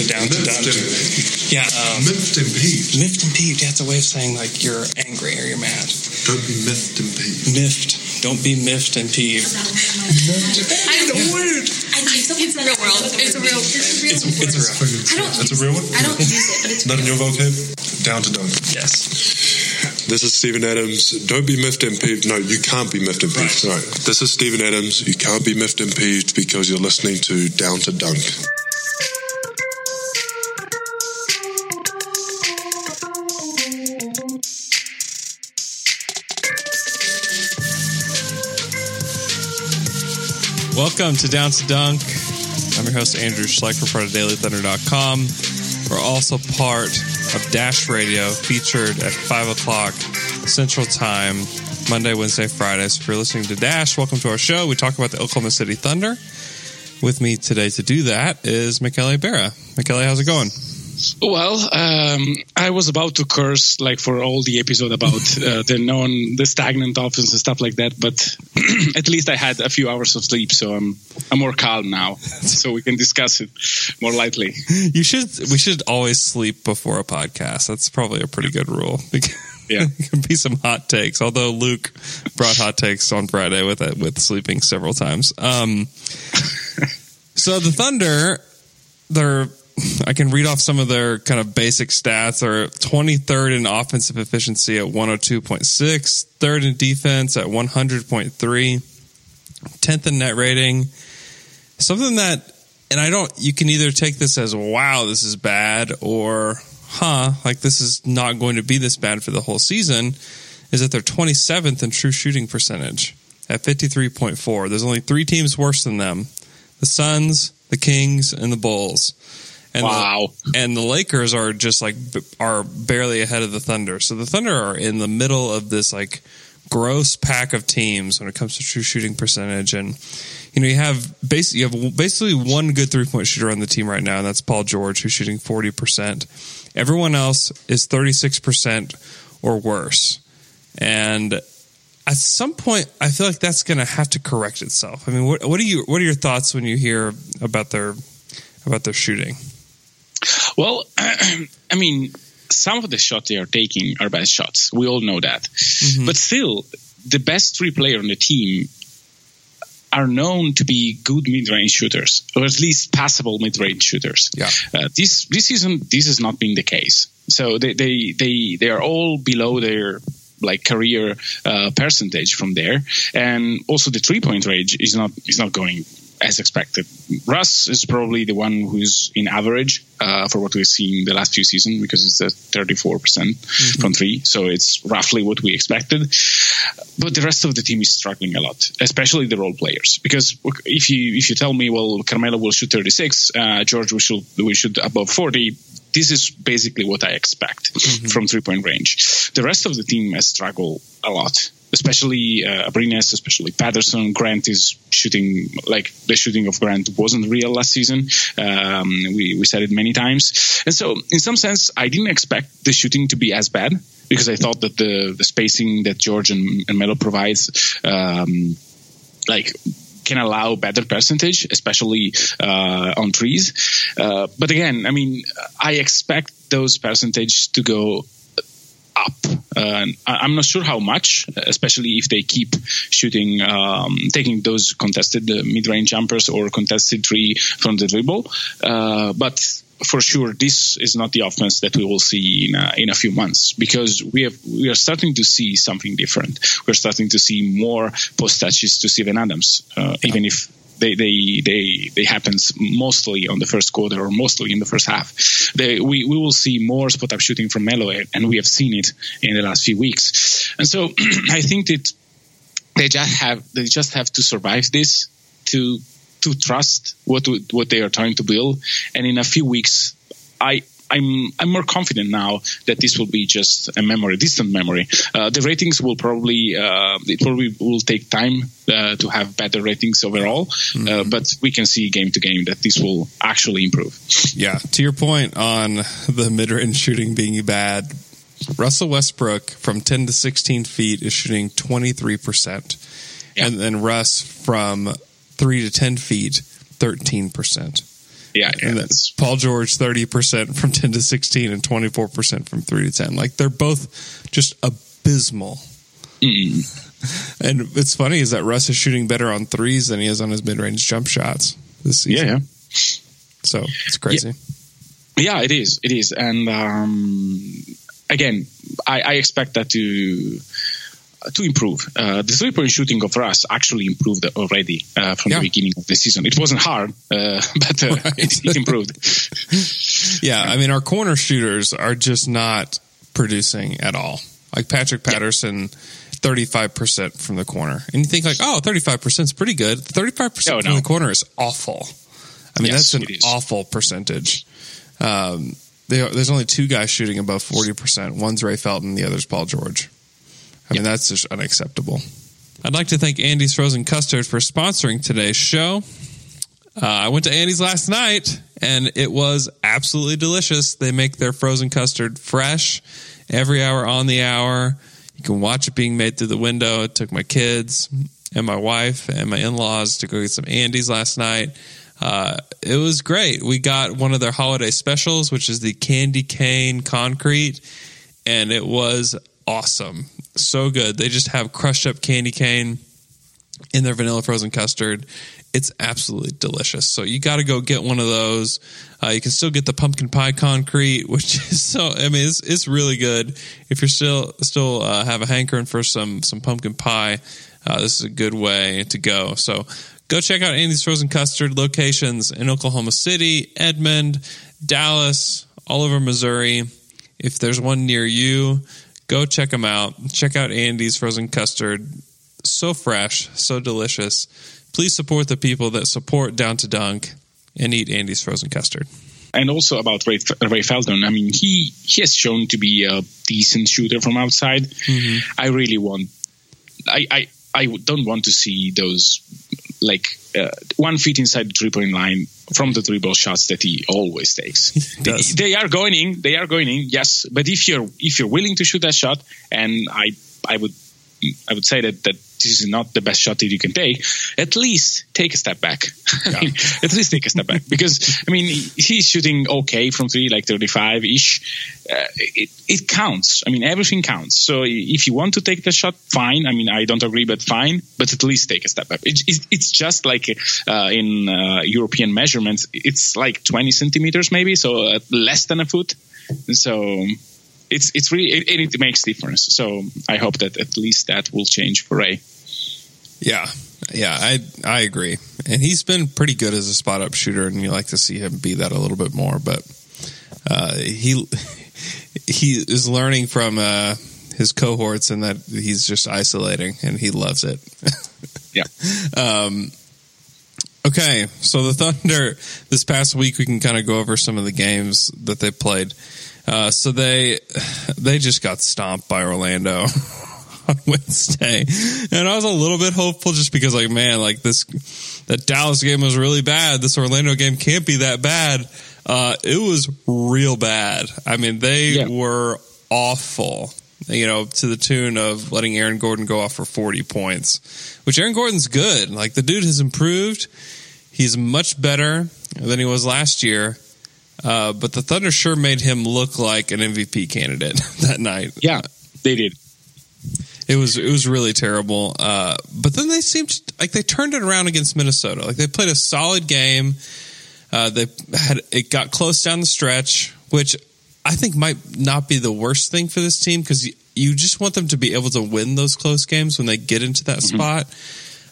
to down to down to. Yeah. Miffed and peeved. Miffed and peeved. That's a way of saying, like, you're angry or you're mad. Don't be miffed and peeved. Miffed. Don't be miffed and peeved. That's a word. It's a real world. It's a real word. That's a real one? I don't use it, but it's not in your vocab? Down to down. Yes. This is Steven Adams. Don't be miffed and peeved. No, you can't be miffed and peeved. Sorry. This is Steven Adams. You can't be miffed and peeved because you're listening to Down to Dunk. Welcome to Down to Dunk. I'm your host, Andrew Schleicher, part of DailyThunder.com. We're also part of Dash Radio, featured at 5 o'clock Central Time, Monday, Wednesday, Friday. So if you're listening to Dash, welcome to our show. We talk about the Oklahoma City Thunder. With me today to do that is Michele Berra. Michele, how's it going? Well, I was about to curse like for all the episode about the stagnant offense and stuff like that, but at least I had a few hours of sleep, so I'm more calm now, so we can discuss it more lightly. We should always sleep before a podcast. That's probably a pretty good rule. Yeah, it can be some hot takes. Although Luke brought hot takes on Friday with sleeping several times. So the Thunder, I can read off some of their kind of basic stats. They're 23rd in offensive efficiency at 102.6, third in defense at 100.3, 10th in net rating. Something that, and you can either take this as, wow, this is bad, or, this is not going to be this bad for the whole season, is that they're 27th in true shooting percentage at 53.4. There's only three teams worse than them: the Suns, the Kings, and the Bulls. And wow. The Lakers are just are barely ahead of the Thunder. So the Thunder are in the middle of this like gross pack of teams when it comes to true shooting percentage. And you have basically one good 3-point shooter on the team right now, and that's Paul George, who's shooting 40%. Everyone else is 36% or worse. And at some point, I feel like that's going to have to correct itself. I mean, what are your thoughts when you hear about their shooting? Well, I mean, some of the shots they are taking are bad shots. We all know that. Mm-hmm. But still, the best three players on the team are known to be good mid-range shooters, or at least passable mid-range shooters. Yeah. This has not been the case. So they are all below their career percentage from there, and also the three-point range is not going as expected. Russ is probably the one who's in average for what we've seen the last few seasons, because it's at 34% mm-hmm. from three. So it's roughly what we expected. But the rest of the team is struggling a lot, especially the role players. Because if you tell me, well, Carmelo will shoot 36, George we should above 40, this is basically what I expect mm-hmm. from three-point range. The rest of the team has struggled a lot. Especially Abrines, especially Patterson. Grant is shooting, the shooting of Grant wasn't real last season. We said it many times. And so, in some sense, I didn't expect the shooting to be as bad, because I thought that the spacing that George and Melo provides, can allow better percentage, especially on threes. But again, I mean, I expect those percentage to go up. I'm not sure how much, especially if they keep shooting, taking those contested mid-range jumpers or contested three from the dribble. But for sure, this is not the offense that we will see in a few months, because we are starting to see something different. We're starting to see more post touches to Steven Adams, even if They happens mostly on the first quarter or mostly in the first half. We will see more spot-up shooting from Melo, and we have seen it in the last few weeks. And so I think that they just have to survive this, to trust what they are trying to build. And in a few weeks, I'm more confident now that this will be just a memory, distant memory. The ratings will probably will take time to have better ratings overall, mm-hmm. but we can see game to game that this will actually improve. Yeah, to your point on the mid-range shooting being bad, Russell Westbrook from 10 to 16 feet is shooting 23%, yeah. And then Russ from 3 to 10 feet, 13%. Yeah. And that's Paul George, 30% from 10 to 16 and 24% from 3 to 10. Like, they're both just abysmal. Mm-mm. And what's funny is that Russ is shooting better on threes than he is on his mid-range jump shots this season. Yeah. So it's crazy. Yeah, it is. It is. And again, I expect that to improve. The three-point shooting of Russ actually improved already from the beginning of the season. It wasn't hard, but it improved. Yeah, I mean, our corner shooters are just not producing at all. Like Patrick Patterson, 35% from the corner. And you think like, oh, 35% is pretty good. 35% from the corner is awful. I mean, that's an awful percentage. There's only two guys shooting above 40%. One's Ray Felton, the other's Paul George. I mean, that's just unacceptable. I'd like to thank Andy's Frozen Custard for sponsoring today's show. I went to Andy's last night, and it was absolutely delicious. They make their frozen custard fresh every hour on the hour. You can watch it being made through the window. I took my kids and my wife and my in-laws to go get some Andy's last night. It was great. We got one of their holiday specials, which is the candy cane concrete, and it was awesome. So good. They just have crushed up candy cane in their vanilla frozen custard. It's absolutely delicious. So you got to go get one of those. You can still get the pumpkin pie concrete, which is it's really good. If you're still have a hankering for some pumpkin pie, this is a good way to go. So go check out Andy's Frozen Custard locations in Oklahoma City, Edmond, Dallas, all over Missouri. If there's one near you, go check them out. Check out Andy's Frozen Custard. So fresh, so delicious. Please support the people that support Down to Dunk and eat Andy's Frozen Custard. And also about Ray Felton. I mean, he has shown to be a decent shooter from outside. Mm-hmm. I don't want to see those, like, 1 foot inside the three-point line from the three-ball shots that he always takes. They are going in. They are going in, yes. But if you're willing to shoot that shot, and I would say that this is not the best shot that you can take, at least take a step back. Yeah. I mean, at least take a step back. Because, I mean, he's shooting okay from three, like 35-ish. It counts. I mean, everything counts. So if you want to take the shot, fine. I mean, I don't agree, but fine. But at least take a step back. It's just like in European measurements, it's like 20 centimeters maybe, so less than a foot. And so... It's really, it makes difference. So I hope that at least that will change for Ray. Yeah, I agree. And he's been pretty good as a spot up shooter, and you like to see him be that a little bit more. But he is learning from his cohorts, and that he's just isolating, and he loves it. Yeah. Okay, so the Thunder this past week, we can kind of go over some of the games that they played. So they just got stomped by Orlando on Wednesday, and I was a little bit hopeful just because, like, man, like that Dallas game was really bad. This Orlando game can't be that bad. It was real bad. I mean, they were awful, you know, to the tune of letting Aaron Gordon go off for 40 points, which Aaron Gordon's good. Like, the dude has improved. He's much better than he was last year. But the Thunder sure made him look like an MVP candidate that night. Yeah, they did. It was really terrible. But then they seemed like they turned it around against Minnesota. Like, they played a solid game. It got close down the stretch, which I think might not be the worst thing for this team, because you just want them to be able to win those close games when they get into that spot.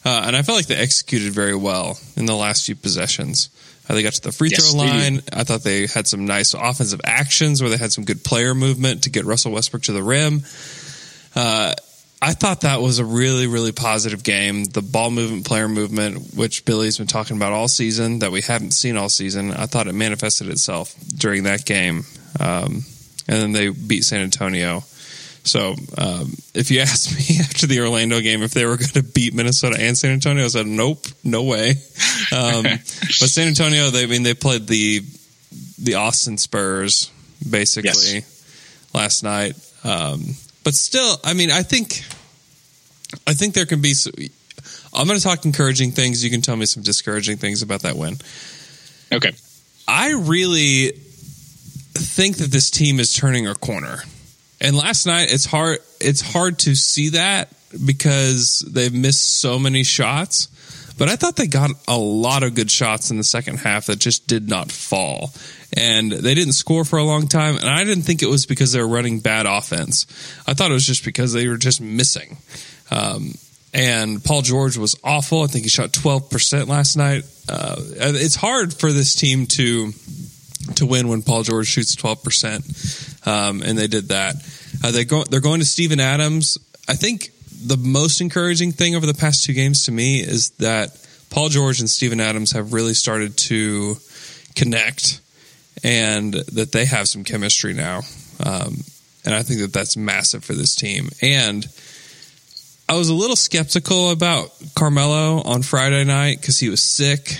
And I felt like they executed very well in the last few possessions. They got to the free throw line. I thought they had some nice offensive actions where they had some good player movement to get Russell Westbrook to the rim. I thought that was a really, really positive game. The ball movement, player movement, which Billy's been talking about all season, that we haven't seen all season, I thought it manifested itself during that game. And then they beat San Antonio. So if you asked me after the Orlando game if they were going to beat Minnesota and San Antonio, I said, nope, no way. But San Antonio, they played the Austin Spurs, basically, last night. But still, I mean, I think there can be – I'm going to talk encouraging things. You can tell me some discouraging things about that win. Okay. I really think that this team is turning a corner. And last night, it's hard to see that because they've missed so many shots. But I thought they got a lot of good shots in the second half that just did not fall. And they didn't score for a long time. And I didn't think it was because they were running bad offense. I thought it was just because they were just missing. And Paul George was awful. I think he shot 12% last night. It's hard for this team to win when Paul George shoots 12%. And they did that. They're going to Steven Adams. I think the most encouraging thing over the past two games to me is that Paul George and Steven Adams have really started to connect and that they have some chemistry now. And I think that that's massive for this team. And I was a little skeptical about Carmelo on Friday night because he was sick.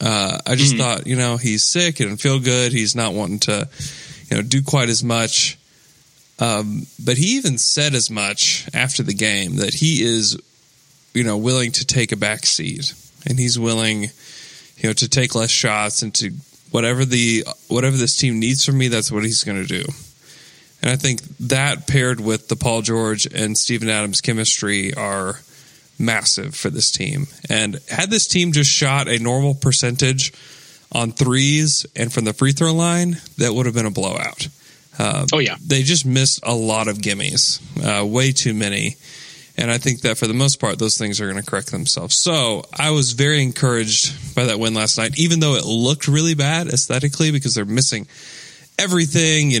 I just thought, he's sick. It didn't feel good. He's not wanting to, do quite as much. But he even said as much after the game that he is, willing to take a back seat and he's willing, to take less shots and to whatever this team needs from me, that's what he's going to do. And I think that paired with the Paul George and Steven Adams chemistry are massive for this team. And had this team just shot a normal percentage on threes and from the free throw line, that would have been a blowout. They just missed a lot of gimmies, way too many. And I think that for the most part, those things are going to correct themselves. So I was very encouraged by that win last night, even though it looked really bad aesthetically because they're missing everything.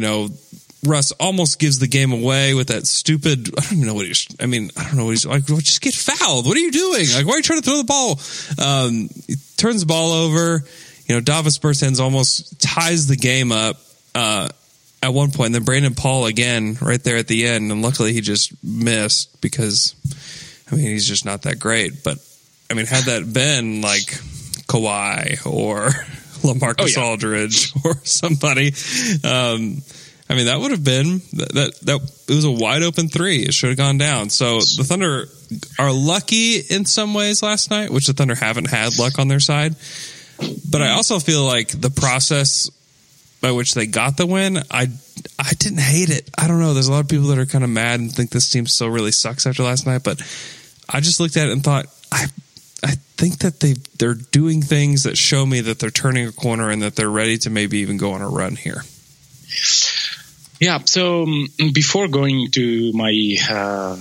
Russ almost gives the game away with that stupid, I don't know what he's like, well, just get fouled. What are you doing? Like, why are you trying to throw the ball? He turns the ball over. Davis Bertans almost ties the game up, at one point, and then Brandon Paul again right there at the end, and luckily he just missed because, he's just not that great. But, had that been like Kawhi or LaMarcus Aldridge or somebody, that would have been that it was a wide open three. It should have gone down. So the Thunder are lucky in some ways last night, which the Thunder haven't had luck on their side. But I also feel like the process by which they got the win, I didn't hate it. I don't know. There's a lot of people that are kind of mad and think this team still really sucks after last night, but I just looked at it and thought, I think that they're doing things that show me that they're turning a corner and that they're ready to maybe even go on a run here. Yeah. So before going to my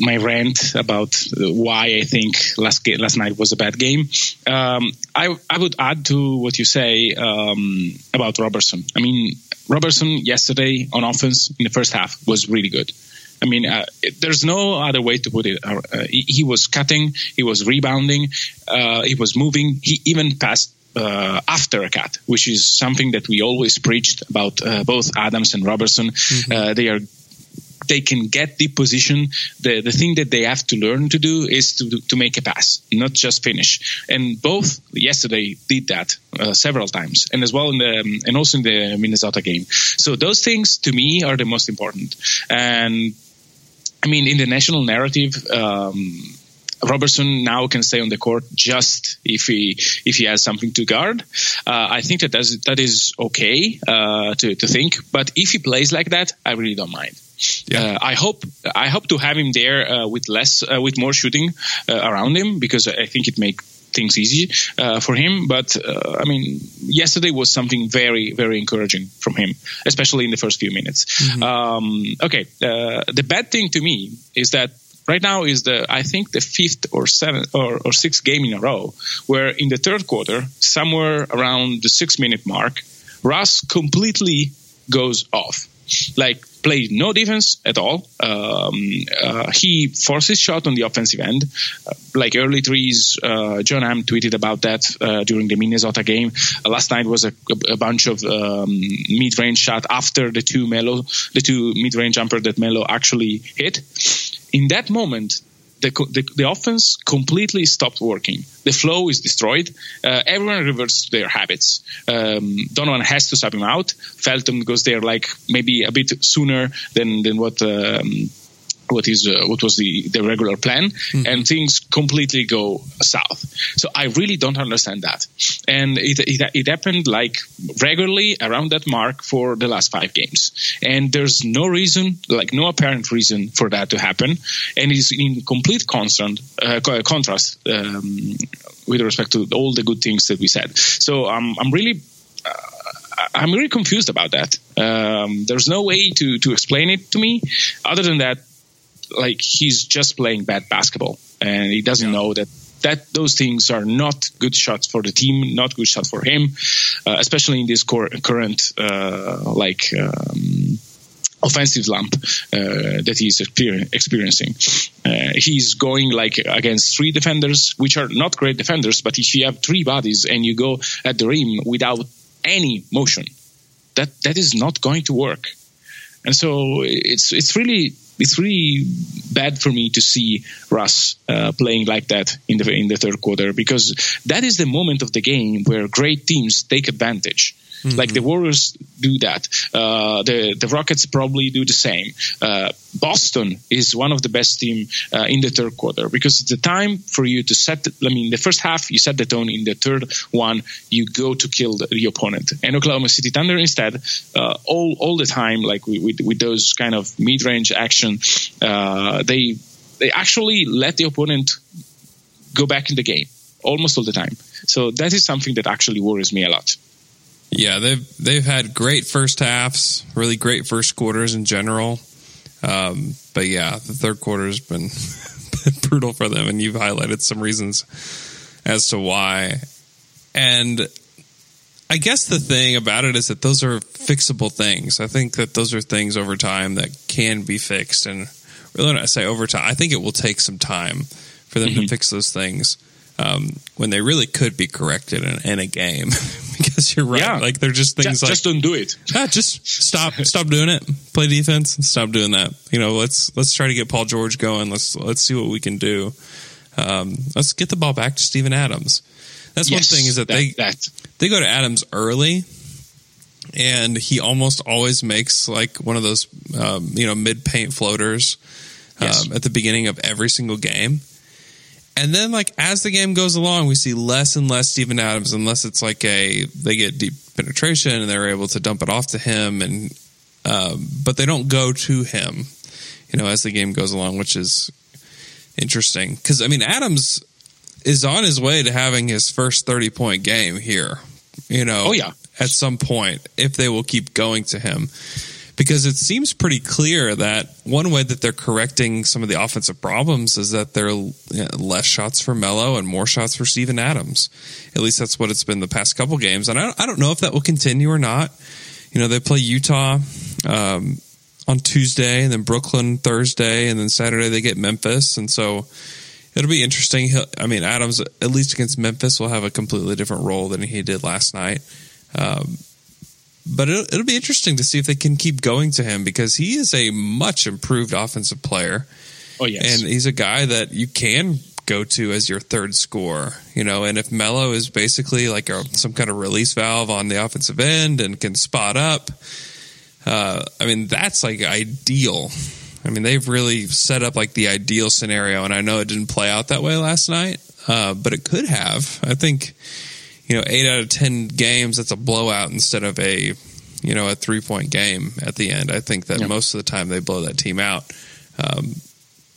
my rant about why I think last night was a bad game. I would add to what you say about Roberson. Roberson yesterday on offense in the first half was really good. There's no other way to put it. He was cutting, he was rebounding, he was moving. He even passed after a cut, which is something that we always preached about both Adams and Roberson. Mm-hmm. They can get the position. The thing that they have to learn to do is to make a pass, not just finish. And both yesterday did that several times, and as well also in the Minnesota game. So those things to me are the most important. And in the national narrative, Roberson now can stay on the court just if he has something to guard. I think that is okay to think. But if he plays like that, I really don't mind. Yeah. I hope to have him there with more shooting around him, because I think it makes things easy for him. But yesterday was something very, very encouraging from him, especially in the first few minutes. Mm-hmm. The bad thing to me is that right now is the fifth or seventh or sixth game in a row where in the third quarter, somewhere around the 6-minute mark, Russ completely goes off. Like, played no defense at all. He forces shot on the offensive end, like early threes. John Hamm tweeted about that during the Minnesota game. Last night was a bunch of mid-range shot after the two mid-range jumper that Melo actually hit. In that moment, the offense completely stopped working. The flow is destroyed. Everyone reverts to their habits. Donovan has to sub him out. Felton goes there like maybe a bit sooner than what what was the regular plan, and things completely go south. So I really don't understand that. And it happened like regularly around that mark for the last 5 games. And there's no reason, like no apparent reason for that to happen. And it's in complete contrast with respect to all the good things that we said. So I'm really confused about that. There's no way to explain it to me other than that, like, he's just playing bad basketball and he doesn't know that those things are not good shots for the team, not good shot for him, especially in this current offensive slump that he's experiencing. He's going like against 3 defenders, which are not great defenders, but if you have 3 bodies and you go at the rim without any motion, that is not going to work. And so it's really bad for me to see Russ playing like that in the third quarter, because that is the moment of the game where great teams take advantage. Mm-hmm. Like the Warriors do that. The Rockets probably do the same. Boston is one of the best team in the third quarter, because it's the time for you to the first half you set the tone, in the third one you go to kill the opponent. And Oklahoma City Thunder instead, all the time, like with those kind of mid-range action, they actually let the opponent go back in the game almost all the time. So that is something that actually worries me a lot. Yeah, they've had great first halves, really great first quarters in general. But yeah, the third quarter has been, brutal for them, and you've highlighted some reasons as to why. And I guess the thing about it is that those are fixable things. I think that those are things over time that can be fixed. And really, when I say over time, I think it will take some time for them to fix those things. When they really could be corrected in a game, because you're right. Yeah. Like, they're just things like, just don't do it. Just stop doing it. Play defense and stop doing that. You know, let's try to get Paul George going. Let's see what we can do. Let's get the ball back to Steven Adams. That's one thing is that they go to Adams early, and he almost always makes like one of those, mid paint floaters, at the beginning of every single game. And then, like, as the game goes along, we see less and less Steven Adams, unless it's like they get deep penetration and they're able to dump it off to him. And but they don't go to him, as the game goes along, which is interesting. Because, Adams is on his way to having his first 30-point game here, at some point, if they will keep going to him. Because it seems pretty clear that one way that they're correcting some of the offensive problems is that they're less shots for Melo and more shots for Steven Adams. At least that's what it's been the past couple games. And I don't know if that will continue or not. They play Utah on Tuesday, and then Brooklyn Thursday, and then Saturday they get Memphis. And so it'll be interesting. Adams, at least against Memphis, will have a completely different role than he did last night. But it'll be interesting to see if they can keep going to him, because he is a much improved offensive player. Oh, yes. And he's a guy that you can go to as your third scorer, And if Melo is basically like some kind of release valve on the offensive end and can spot up, that's like ideal. They've really set up like the ideal scenario, and I know it didn't play out that way last night, but it could have. I think... 8 out of 10 games, that's a blowout instead of a 3-point game at the end. I think that most of the time they blow that team out.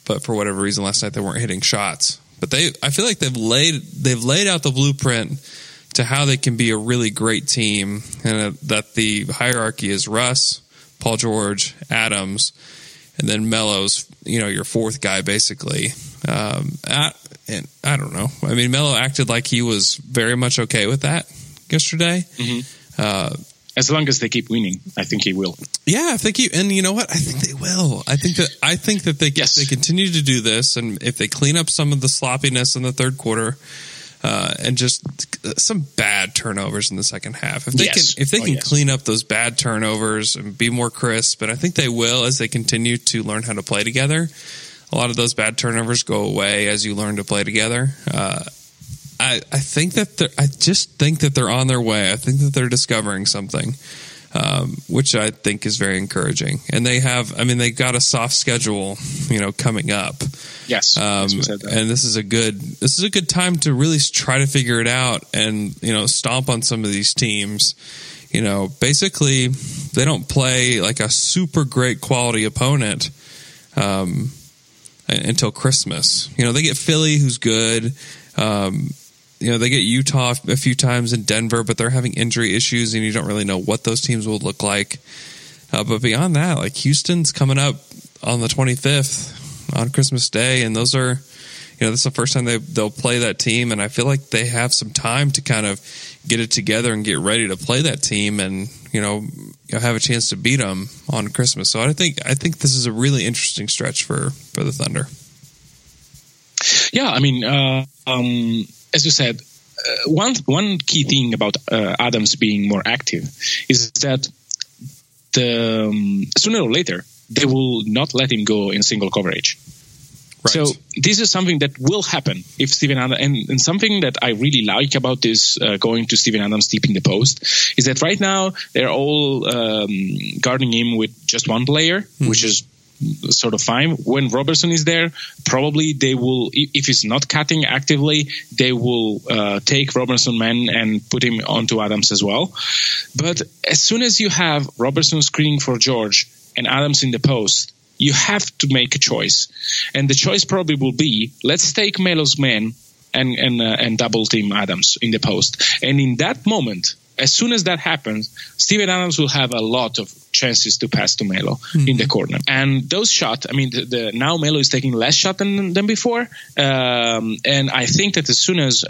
But for whatever reason, last night they weren't hitting shots. But I feel like they've laid out the blueprint to how they can be a really great team, and that the hierarchy is Russ, Paul George, Adams, and then Melo's, your fourth guy basically. And I don't know. Melo acted like he was very much okay with that yesterday. Mm-hmm. As long as they keep winning, I think he will. Yeah, I think and you know what? I think they will. I think that they if they continue to do this, and if they clean up some of the sloppiness in the third quarter, and just some bad turnovers in the second half. If they can clean up those bad turnovers and be more crisp, and I think they will as they continue to learn how to play together. A lot of those bad turnovers go away as you learn to play together. I think that they're on their way. I think that they're discovering something. which I think is very encouraging. And they have, I mean, they got a soft schedule, you know, coming up. Yes. And this is a good time to really try to figure it out and, you know, stomp on some of these teams. You know, basically they don't play like a super great quality opponent until Christmas. You know, they get Philly, who's good. You know, they get Utah a few times in Denver, but they're having injury issues, and you don't really know what those teams will look like. But beyond that, like Houston's coming up on the 25th on Christmas Day, and those are, you know, this is the first time they'll play that team, and I feel like they have some time to kind of get it together and get ready to play that team, and you know have a chance to beat them on Christmas. So I think this is a really interesting stretch for the Thunder. Yeah, I mean, as you said, one key thing about Adams being more active is that sooner or later they will not let him go in single coverage. Right. So this is something that will happen if Steven Adams, and something that I really like about this going to Steven Adams deep in the post is that right now they're all guarding him with just one player, mm-hmm. which is sort of fine. When Roberson is there, probably they will, if he's not cutting actively, they will take Roberson man and put him onto Adams as well. But as soon as you have Roberson screening for George and Adams in the post, you have to make a choice. And the choice probably will be, let's take Melo's man and double team Adams in the post. And in that moment, as soon as that happens, Steven Adams will have a lot of chances to pass to Melo mm-hmm. in the corner. And those shots, I mean, now Melo is taking less shot than before. And I think that as soon as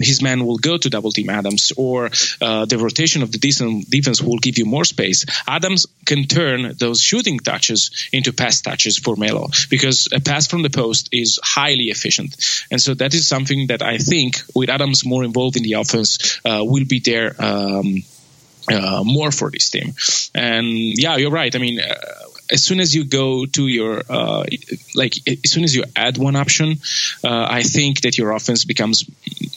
his man will go to double team Adams, or the rotation of the defense will give you more space, Adams can turn those shooting touches into pass touches for Melo, because a pass from the post is highly efficient. And so that is something that I think, with Adams more involved in the offense, will be there more for this team. And yeah, you're right. I mean, as soon as you go to your as soon as you add one option, I think that your offense becomes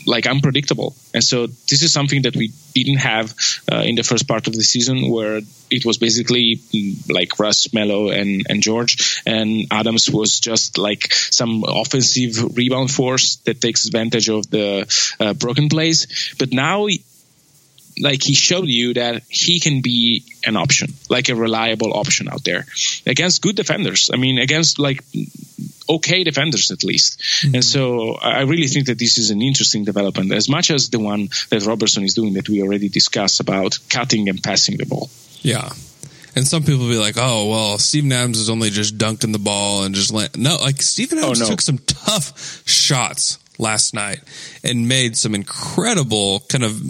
like unpredictable. And so this is something that we didn't have in the first part of the season, where it was basically like Russ, Melo, and George, and Adams was just like some offensive rebound force that takes advantage of the broken plays. But now, like, he showed you that he can be an option, like a reliable option out there against good defenders. I mean, against like okay defenders at least. Mm-hmm. And so I really think that this is an interesting development, as much as the one that Roberson is doing that we already discussed about cutting and passing the ball. Yeah. And some people will be like, oh, well, Steven Adams is only just dunking the ball and just let. No, like Steven Adams took some tough shots last night and made some incredible kind of,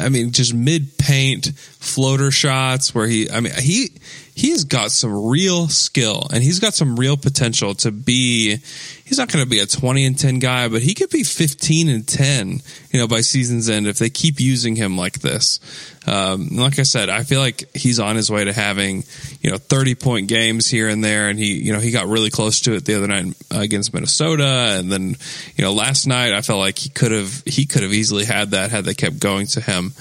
I mean, just mid-paint floater shots where he has got some real skill, and he's got some real potential to be, he's not going to be a 20-10 guy, but he could be 15-10, you know, by season's end if they keep using him like this. Like I said, I feel like he's on his way to having, you know, 30-point games here and there, and he got really close to it the other night against Minnesota, and then, you know, last night I felt like he could have easily had that had they kept going to him.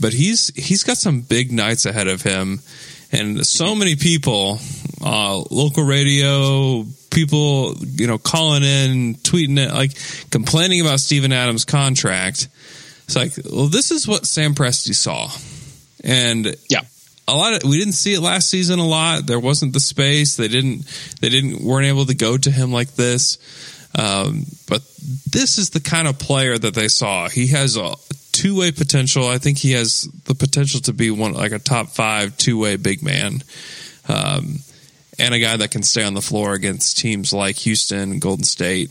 But he's got some big nights ahead of him. And so many people, local radio people, you know, calling in, tweeting it, like complaining about Steven Adams' contract. It's like, well, this is what Sam Presti saw, and yeah, we didn't see it last season a lot. There wasn't the space. They weren't able to go to him like this. But this is the kind of player that they saw. He has a two-way potential. I think he has the potential to be one, like a top 5 two-way big man, and a guy that can stay on the floor against teams like Houston, Golden State,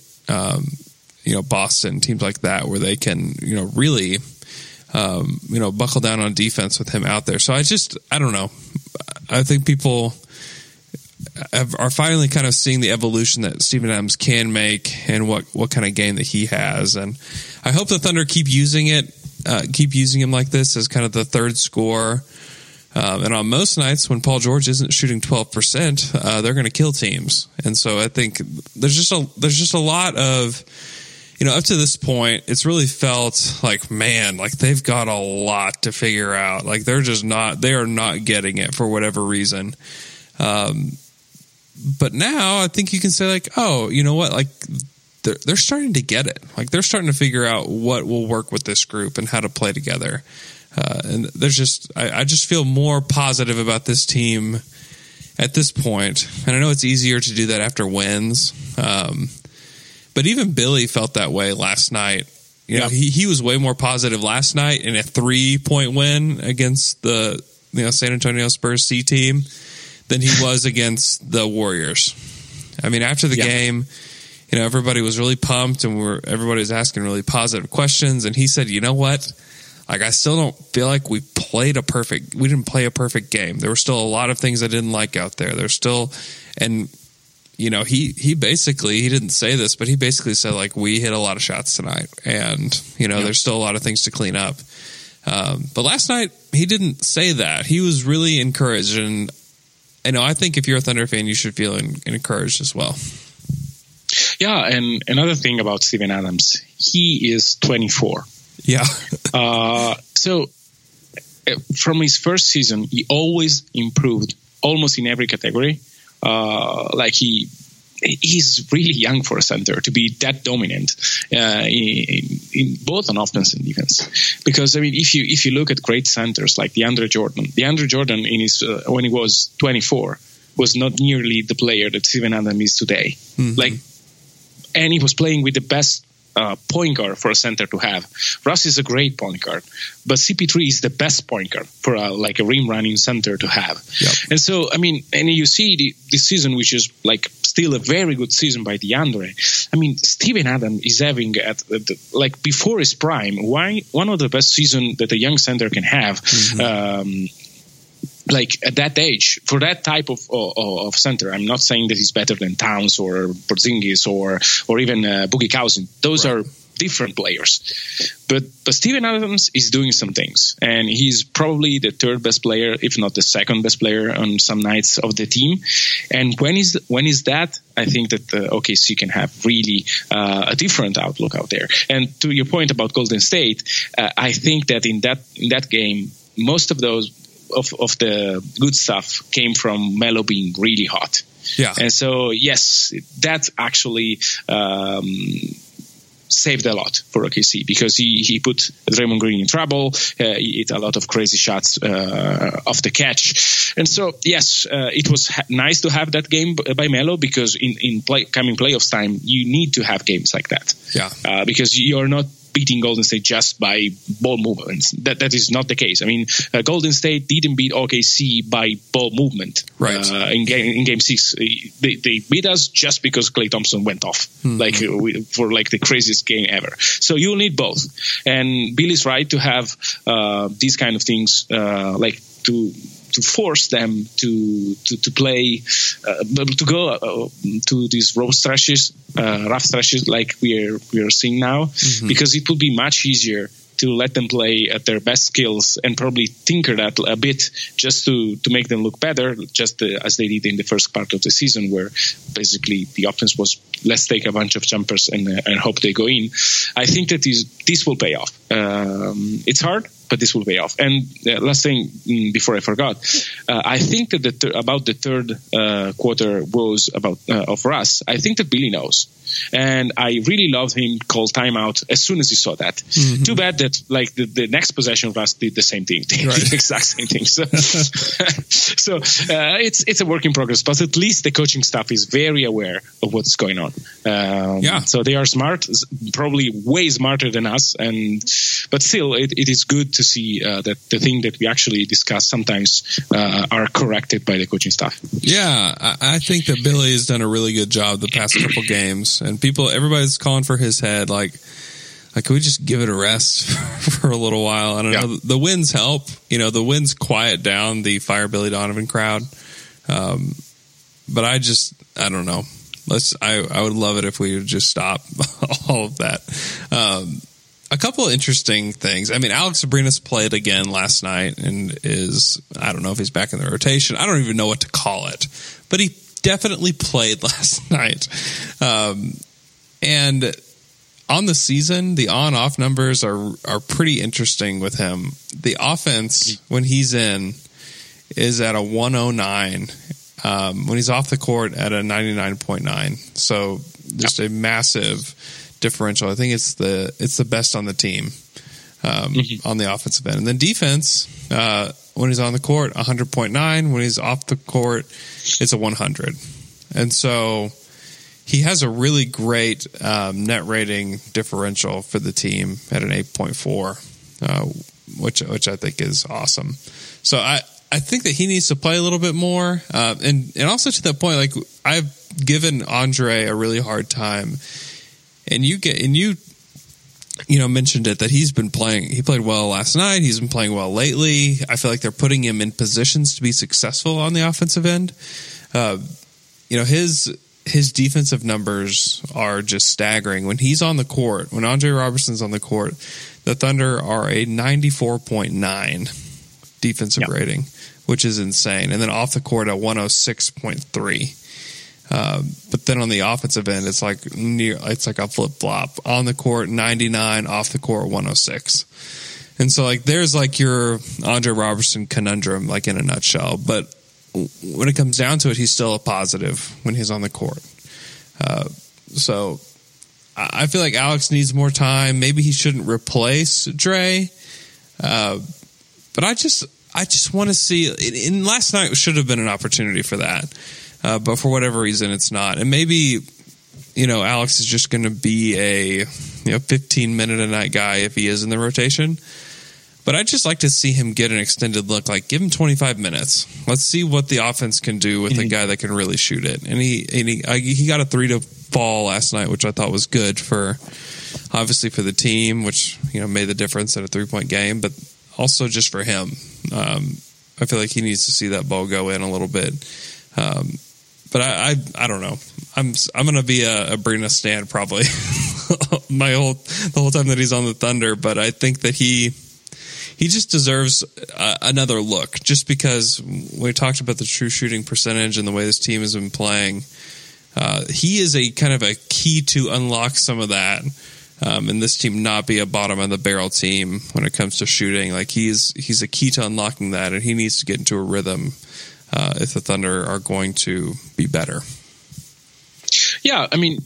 you know, Boston, teams like that, where they can, you know, really, you know, buckle down on defense with him out there. So I don't know. I think people are finally kind of seeing the evolution that Steven Adams can make, and what kind of game that he has. And I hope the Thunder keep using it. Keep using him like this as kind of the third scorer. And on most nights when Paul George isn't shooting 12%, they're going to kill teams. And so I think there's just a lot of you know, up to this point, it's really felt like, man, like they've got a lot to figure out. Like they're just not, they are not getting it for whatever reason. But now I think you can say like, oh, you know what? Like they're starting to get it. Like they're starting to figure out what will work with this group and how to play together. And there's just, I just feel more positive about this team at this point. And I know it's easier to do that after wins. But even Billy felt that way last night. You know, he was way more positive last night in a 3-point win against the, you know, San Antonio Spurs C team than he was against the Warriors. I mean, after the game, you know, everybody was really pumped and everybody was asking really positive questions. And he said, you know what? Like, I still don't feel like we didn't play a perfect game. There were still a lot of things I didn't like out there. There's still, and you know, he didn't say this, but he basically said like, we hit a lot of shots tonight and, you know, there's still a lot of things to clean up. But last night he didn't say that. He was really encouraged. And I know, I think if you're a Thunder fan, you should feel encouraged as well. Yeah. And another thing about Steven Adams, he is 24. Yeah. So from his first season, he always improved almost in every category. Like he's really young for a center to be that dominant in both on offense and defense. Because I mean, if you look at great centers like DeAndre Jordan in his when he was 24 was not nearly the player that Steven Adams is today. Mm-hmm. Like, and he was playing with the best point guard for a center to have. Russ is a great point guard, but CP3 is the best point guard for a rim running center to have. Yep. And so, I mean, and you see this season, which is like still a very good season by DeAndre. I mean, Steven Adams is having like before his prime, one of the best season that a young center can have. Mm-hmm. Like at that age, for that type of center, I'm not saying that he's better than Towns or Porzingis or even Boogie Cousins. Those are different players. But Steven Adams is doing some things, and he's probably the third best player, if not the second best player, on some nights of the team. And when is that? I think that OKC can have really a different outlook out there. And to your point about Golden State, I think that in that game, most of those. Of the good stuff came from Melo being really hot. Yeah. And so, yes, that actually saved a lot for OKC because he put Draymond Green in trouble. He hit a lot of crazy shots off the catch. And so, yes, it was nice to have that game by Melo because in coming playoffs time, you need to have games like that. Yeah. Because you're not beating Golden State just by ball movements. That is not the case. I mean, Golden State didn't beat OKC by ball movement. Right. In game six, they beat us just because Klay Thompson went off for the craziest game ever. So you need both. And Billy's right to have these kind of things to force them to play, to go to these rough stretches like we are seeing now, because it would be much easier to let them play at their best skills and probably tinker that a bit just to make them look better, just as they did in the first part of the season, where basically the offense was, let's take a bunch of jumpers and hope they go in. I think that this will pay off. It's hard, but this will pay off. And last thing before I forgot, I think that about the third quarter was about of Russ. I think that Billy knows, and I really loved him call timeout as soon as he saw that. Mm-hmm. Too bad that like the next possession, Russ did the same thing, the exact same thing. So, it's a work in progress, but at least the coaching staff is very aware of what's going on. So they are smart, probably way smarter than us, but still it is good to see that the thing that we actually discuss sometimes are corrected by the coaching staff. Yeah, I think that Billy has done a really good job the past couple games, and everybody's calling for his head. Like, can we just give it a rest for a little while? I don't know. The wins help. You know, the wins quiet down the Fire Billy Donovan crowd. But I don't know. I would love it if we would just stop all of that. A couple of interesting things. I mean, Alex Abrines played again last night and I don't know if he's back in the rotation. I don't even know what to call it, but he definitely played last night. And On the season, the on-off numbers are pretty interesting with him. The offense, when he's in, is at a 109. When he's off the court, at a 99.9. So just a massive differential. I think it's the best on the team on the offensive end. And then defense, when he's on the court, 100.9. When he's off the court, it's a 100. And so he has a really great net rating differential for the team at an 8.4, which I think is awesome. So I think that he needs to play a little bit more. And also to that point, like, I've given Andre a really hard time. And you mentioned it, that he's been playing. He played well last night. He's been playing well lately. I feel like they're putting him in positions to be successful on the offensive end. His defensive numbers are just staggering. When he's on the court, when Andre Roberson's on the court, the Thunder are a 94.9 defensive rating, which is insane. And then off the court, a 106.3. But then on the offensive end, it's like a flip flop. On the court, 99. Off the court, 106. And so, like, there's like your Andre Roberson conundrum, like, in a nutshell. But when it comes down to it, he's still a positive when he's on the court. So I feel like Alex needs more time. Maybe he shouldn't replace Dre. But I just want to see. And last night should have been an opportunity for that. But for whatever reason, it's not. And maybe, Alex is just going to be a 15-minute-a-night guy if he is in the rotation. But I'd just like to see him get an extended look. Like, give him 25 minutes. Let's see what the offense can do with a guy that can really shoot it. And he got a 3 to fall last night, which I thought was good for the team, which made the difference at a 3-point game, but also just for him. I feel like he needs to see that ball go in a little bit. But I don't know. I'm gonna be a Brina stan probably the whole time that he's on the Thunder. But I think that he just deserves another look, just because we talked about the true shooting percentage and the way this team has been playing. He is a kind of a key to unlock some of that, and this team not be a bottom of the barrel team when it comes to shooting. Like, he's a key to unlocking that, and he needs to get into a rhythm if the Thunder are going to be better. Yeah, I mean,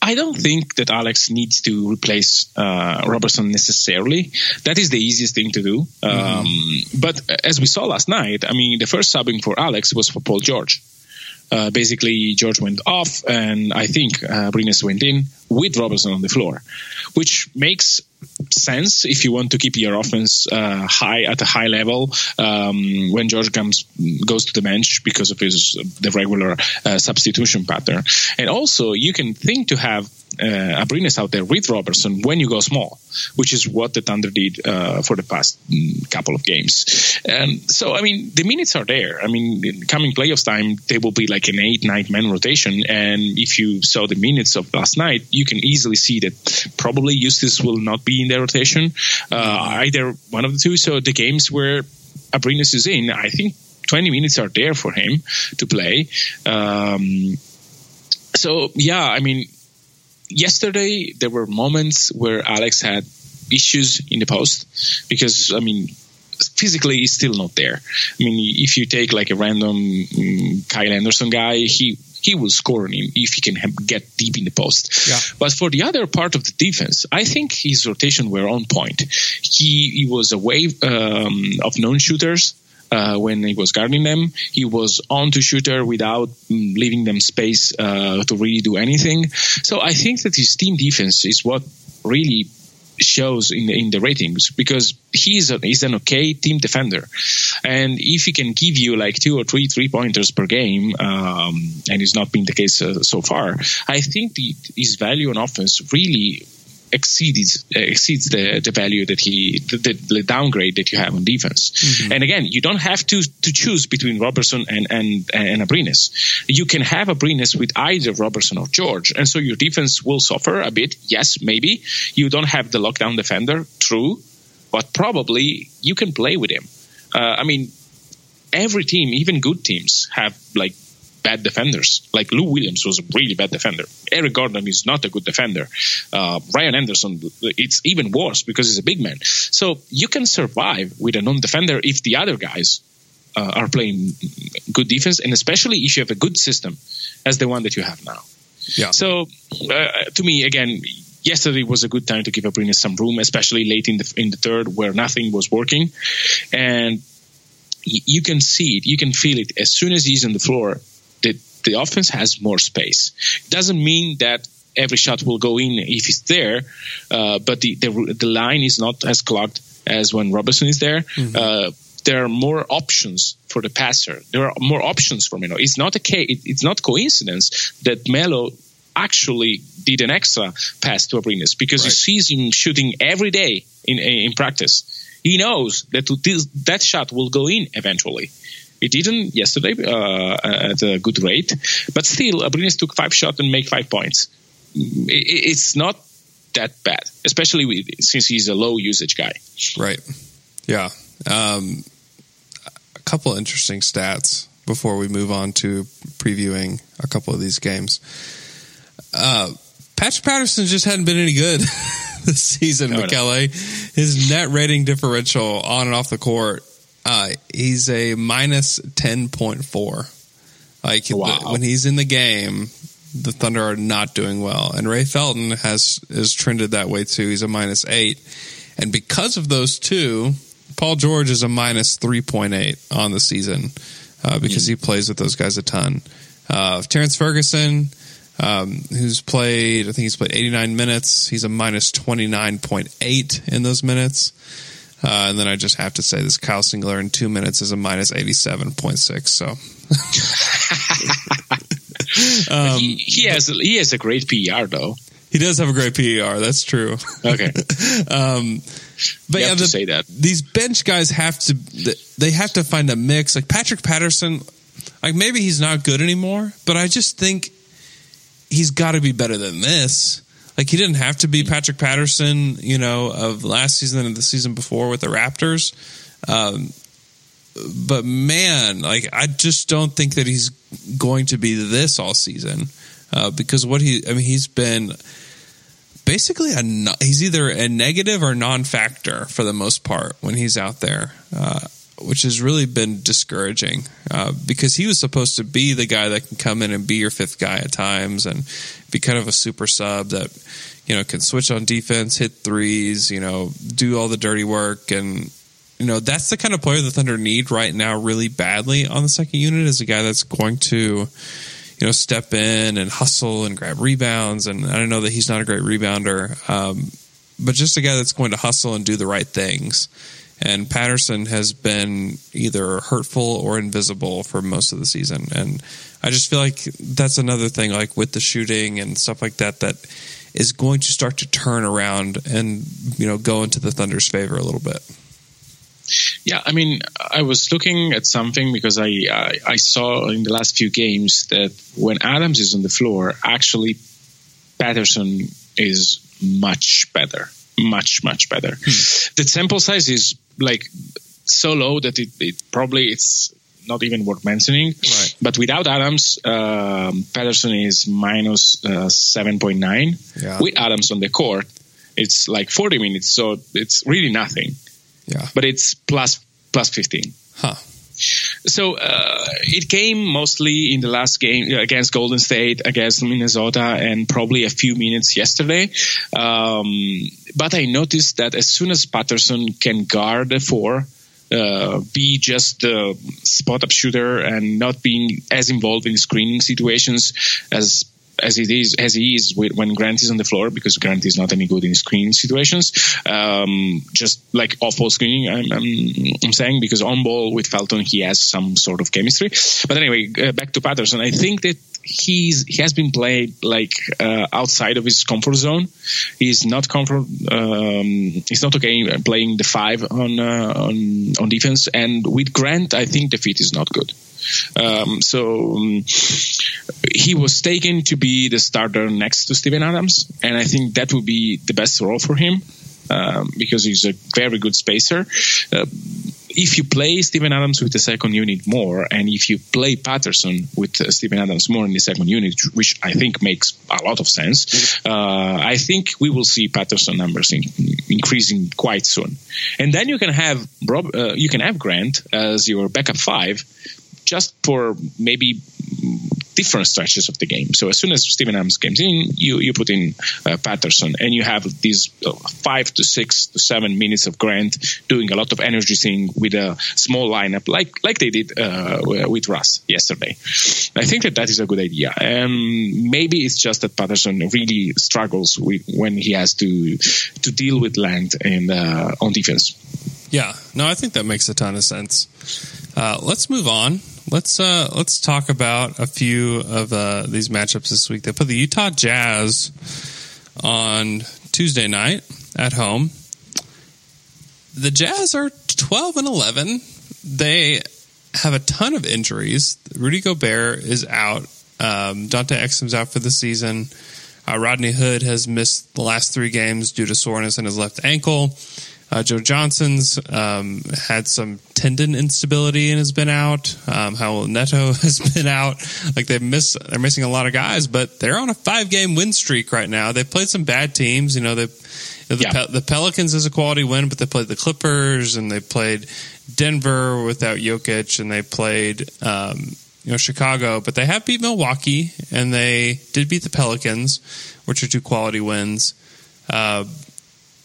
I don't think that Alex needs to replace Roberson necessarily. That is the easiest thing to do. But as we saw last night, I mean, the first subbing for Alex was for Paul George. Basically, George went off, and I think Brines went in with Roberson on the floor, which makes sense if you want to keep your offense at a high level when George goes to the bench because of the regular substitution pattern. And also, you can think to have Abrines out there with Roberson when you go small, which is what the Thunder did for the past couple of games. And so, I mean, the minutes are there. I mean, coming playoffs time, they will be like an 8-9-man rotation. And if you saw the minutes of last night, you can easily see that probably Eustace will not be in their rotation, either one of the two. So the games where Abrines is in, I think 20 minutes are there for him to play. I mean, yesterday, there were moments where Alex had issues in the post because, I mean, physically he's still not there. I mean, if you take like a random Kyle Anderson guy, he will score on him if he can get deep in the post. Yeah. But for the other part of the defense, I think his rotation were on point. He was away of known shooters. When he was guarding them, he was on to shooter without leaving them space to really do anything. So I think that his team defense is what really shows in the ratings, because he's an okay team defender, and if he can give you like 2 or 3 pointers per game, and it's not been the case so far, I think his value on offense really exceeds the value that the downgrade that you have on defense. And again, you don't have to choose between Roberson and Abrines. You can have Abrines with either Roberson or George, and so your defense will suffer a bit. Yes, maybe you don't have the lockdown defender, true, but probably you can play with him. I mean, every team, even good teams, have like bad defenders. Like Lou Williams was a really bad defender. Eric Gordon is not a good defender. Ryan Anderson, it's even worse because he's a big man. So you can survive with a non-defender if the other guys are playing good defense, and especially if you have a good system as the one that you have now. Yeah. So to me, again, yesterday was a good time to give Abrines some room, especially late in the third where nothing was working. And you can see it. You can feel it. As soon as he's on the floor, the offense has more space. It doesn't mean that every shot will go in if he's there, but the line is not as clogged as when Roberson is there. Mm-hmm. There are more options for the passer. There are more options for Melo. It's not it's not coincidence that Melo actually did an extra pass to Abrines because he sees him shooting every day in practice. He knows that that shot will go in eventually. It didn't yesterday at a good rate, but still Abrines took 5 shots and made 5 points. It's not that bad, especially since he's a low usage guy. Right. Yeah. A couple of interesting stats before we move on to previewing a couple of these games. Patrick Patterson just hadn't been any good this season, Michele. His net rating differential on and off the court, he's a minus 10.4. Like when he's in the game, the Thunder are not doing well. And Ray Felton has trended that way too. He's a minus 8. And because of those two, Paul George is a minus 3.8 on the season because he plays with those guys a ton. Terrence Ferguson, he's played 89 minutes. He's a minus 29.8 in those minutes. And then I just have to say this Kyle Singler in 2 minutes is a minus 87.6. So he has a great PER though. He does have a great PER. That's true. Okay. But you have to say that these bench guys have to find a mix. Like Patrick Patterson, like maybe he's not good anymore, but I just think he's got to be better than this. Like he didn't have to be Patrick Patterson, of last season and the season before with the Raptors. But man, like I just don't think that he's going to be this all season because he's been. Basically, he's either a negative or non-factor for the most part when he's out there, which has really been discouraging because he was supposed to be the guy that can come in and be your fifth guy at times and be kind of a super sub that can switch on defense, hit threes, do all the dirty work, and that's the kind of player the Thunder need right now really badly on the second unit is a guy that's going to. Step in and hustle and grab rebounds. And I know that he's not a great rebounder, but just a guy that's going to hustle and do the right things. And Patterson has been either hurtful or invisible for most of the season. And I just feel like that's another thing, like with the shooting and stuff like that, that is going to start to turn around and, go into the Thunder's favor a little bit. Yeah, I mean, I was looking at something because I saw in the last few games that when Adams is on the floor, actually Patterson is much better. The sample size is like so low that it probably it's not even worth mentioning. Right. But without Adams, Patterson is minus 7.9. Yeah. With Adams on the court, it's like 40 minutes, so it's really nothing. Yeah. But it's plus 15. Huh. So it came mostly in the last game against Golden State, against Minnesota, and probably a few minutes yesterday. But I noticed that as soon as Patterson can guard the four, be just the spot-up shooter and not being as involved in screening situations as he is when Grant is on the floor, because Grant is not any good in screen situations, just like off-ball screening, I'm saying, because on-ball with Felton, he has some sort of chemistry. But anyway, back to Patterson. I think that he has been played like outside of his comfort zone. He's not he's not okay playing the 5 on defense. And with Grant, I think the fit is not good. So he was taken to be the starter next to Steven Adams, and I think that would be the best role for him because he's a very good spacer. if you play Steven Adams with the second unit more, and if you play Patterson with Steven Adams more in the second unit, which I think makes a lot of sense, I think we will see Patterson numbers increasing quite soon. And then you can have Grant as your backup five, just for maybe different stretches of the game. So as soon as Steven Adams comes in, you put in Patterson, and you have these 5 to 6 to 7 minutes of Grant doing a lot of energy thing with a small lineup, like they did with Russ yesterday. I think that is a good idea. Maybe it's just that Patterson really struggles when he has to deal with length and on defense. Yeah, no, I think that makes a ton of sense. Let's move on. Let's talk about a few of these matchups this week. They put the Utah Jazz on Tuesday night at home. The Jazz are 12-11. They have a ton of injuries. Rudy Gobert is out. Dante Exum's out for the season. Rodney Hood has missed the last 3 games due to soreness in his left ankle. Joe Johnson's had some tendon instability and has been out. Howell Neto has been out. Like they're missing a lot of guys, but they're on a 5-game win streak right now. They've played some bad teams. You know, the Pelicans is a quality win, but they played the Clippers and they played Denver without Jokic, and they played Chicago. But they have beat Milwaukee and they did beat the Pelicans, which are 2 quality wins.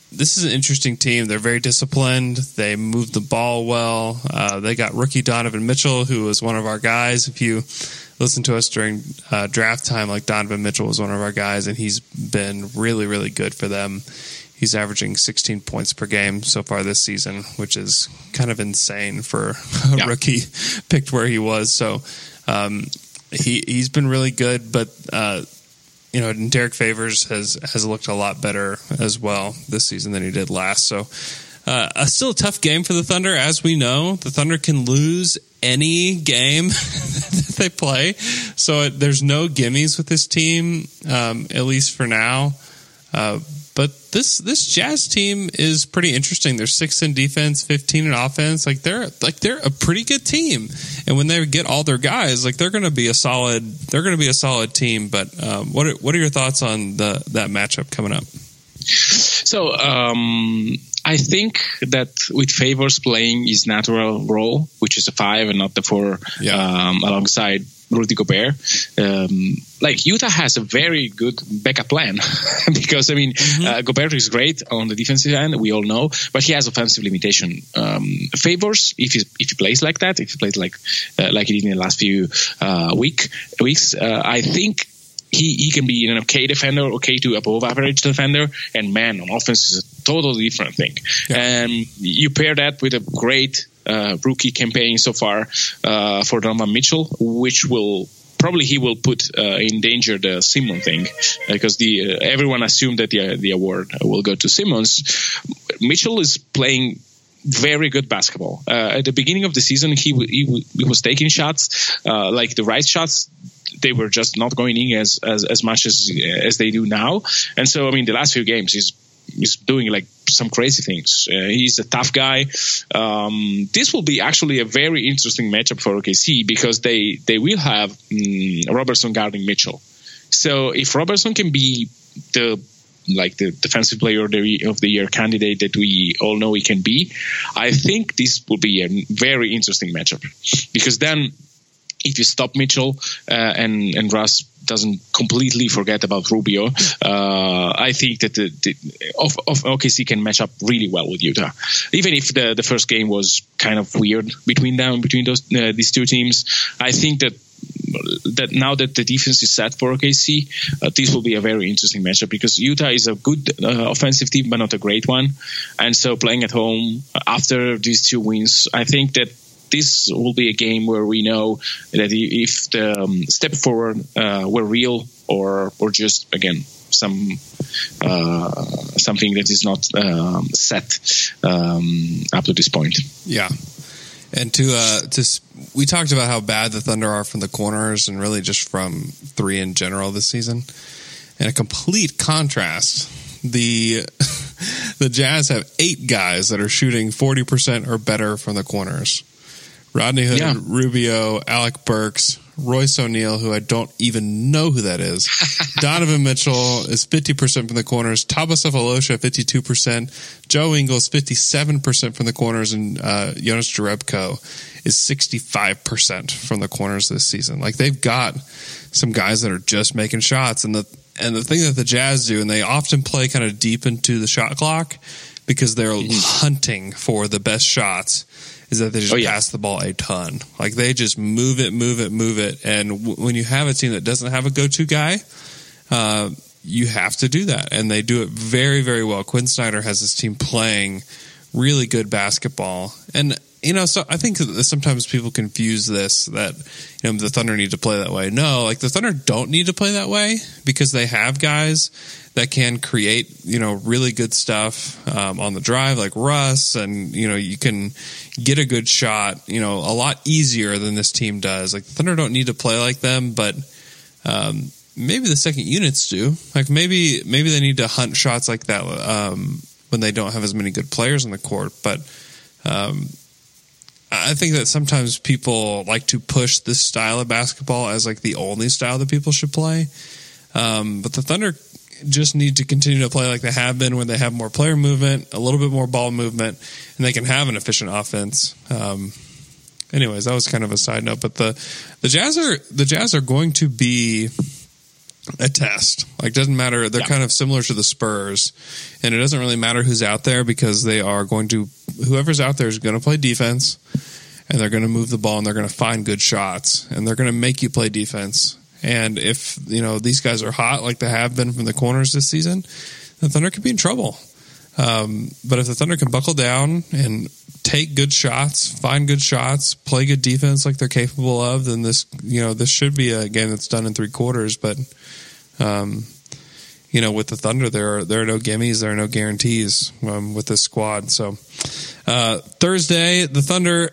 This is an interesting team. They're very disciplined. They move the ball well. They got rookie Donovan Mitchell, who was one of our guys. If you listen to us during draft time, like Donovan Mitchell was one of our guys, and he's been really, really good for them. He's averaging 16 points per game so far this season, which is kind of insane for a rookie picked where he was. So he's been really good, but Derek Favors has looked a lot better as well this season than he did last. So still a tough game for the Thunder. As we know, the Thunder can lose any game that they play. So there's no gimmies with this team, at least for now. But this Jazz team is pretty interesting. They're 6 in defense, 15 in offense. Like they're a pretty good team. And when they get all their guys, like they're going to be a solid team. But what are your thoughts on that matchup coming up? So I think that with Favors playing his natural role, which is a 5 and not the 4, alongside Rudy Gobert, Utah has a very good backup plan because Gobert is great on the defensive end, we all know, but he has offensive limitation. Favors, if he plays like that, like he did in the last few weeks, I think he can be an okay defender, okay to above average defender, and man, on offense is a totally different thing. Yeah. You pair that with a great rookie campaign so far for Donovan Mitchell, which will probably put in danger the Simmons thing, because everyone assumed that the award will go to Simmons. Mitchell is playing very good basketball. At the beginning of the season, he was taking shots, like the right shots. They were just not going in as much as they do now. And so, the last few games he's doing like some crazy things. He's a tough guy. This will be actually a very interesting matchup for OKC because they will have Roberson guarding Mitchell. So if Roberson can be the defensive player of the year candidate that we all know he can be, I think this will be a very interesting matchup, because then if you stop Mitchell and Russ doesn't completely forget about Rubio, I think that the OKC can match up really well with Utah. Even if the first game was kind of weird between these two teams, I think that now that the defense is set for OKC, this will be a very interesting matchup, because Utah is a good offensive team but not a great one. And so playing at home after these 2 wins, I think that this will be a game where we know that if the step forward were real or just, again, something that is not set up to this point. Yeah. And we talked about how bad the Thunder are from the corners and really just from 3 in general this season. And a complete contrast, the The Jazz have 8 guys that are shooting 40% or better from the corners. Rodney Hood, yeah. Rubio, Alec Burks, Royce O'Neal, who I don't even know who that is. Donovan Mitchell is 50% from the corners. Tabasa Volosha, 52%. Joe Ingles, 57% from the corners. And Jonas Jerebko is 65% from the corners this season. Like, they've got some guys that are just making shots. And the thing that the Jazz do, and they often play kind of deep into the shot clock because they're hunting for the best shots, is that they just pass the ball a ton. Like, they just move it. And when you have a team that doesn't have a go-to guy, you have to do that. And they do it very, very well. Quinn Snyder has his team playing really good basketball. And, you know, so I think that sometimes people confuse this, that, you know, the Thunder need to play that way. No, like, the Thunder don't need to play that way because they have guys that can create, you know, really good stuff on the drive, like Russ, and, you know, you can get a good shot, you know, a lot easier than this team does. Like, the Thunder don't need to play like them, but maybe the second units do. Like, maybe they need to hunt shots like that when they don't have as many good players on the court. But I think that sometimes people like to push this style of basketball as, like, the only style that people should play. But the Thunder just need to continue to play like they have been, when they have more player movement, a little bit more ball movement, and they can have an efficient offense. Anyways, that was kind of a side note, but the Jazz are going to be a test. Like, doesn't matter. They're kind of similar to the Spurs, and it doesn't really matter who's out there, because they are going to, whoever's out there is going to play defense, and they're going to move the ball, and they're going to find good shots, and they're going to make you play defense. And if, you know, these guys are hot like they have been from the corners this season, the Thunder could be in trouble. But if the Thunder can buckle down and take good shots, find good shots, play good defense like they're capable of, then this, you know, this should be a game that's done in 3 quarters. But, you know, with the Thunder, there are no gimmies, there are no guarantees with this squad. So Thursday, the Thunder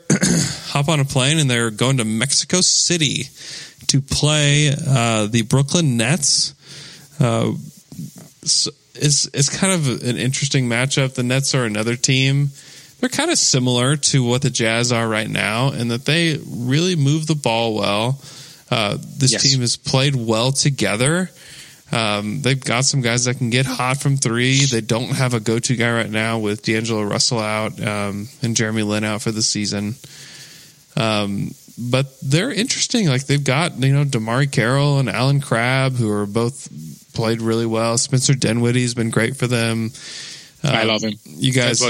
hop on a plane and they're going to Mexico City to play the Brooklyn Nets. It's kind of an interesting matchup. The Nets are another team. They're kind of similar to what the Jazz are right now, in that they really move the ball well. This team has played well together. They've got some guys that can get hot from three. They don't have a go-to guy right now, with D'Angelo Russell out and Jeremy Lin out for the season. But they're interesting. Like, they've got, you know, DeMarre Carroll and Allen Crabbe, who are both played really well. Spencer Dinwiddie has been great for them. I love him. You guys,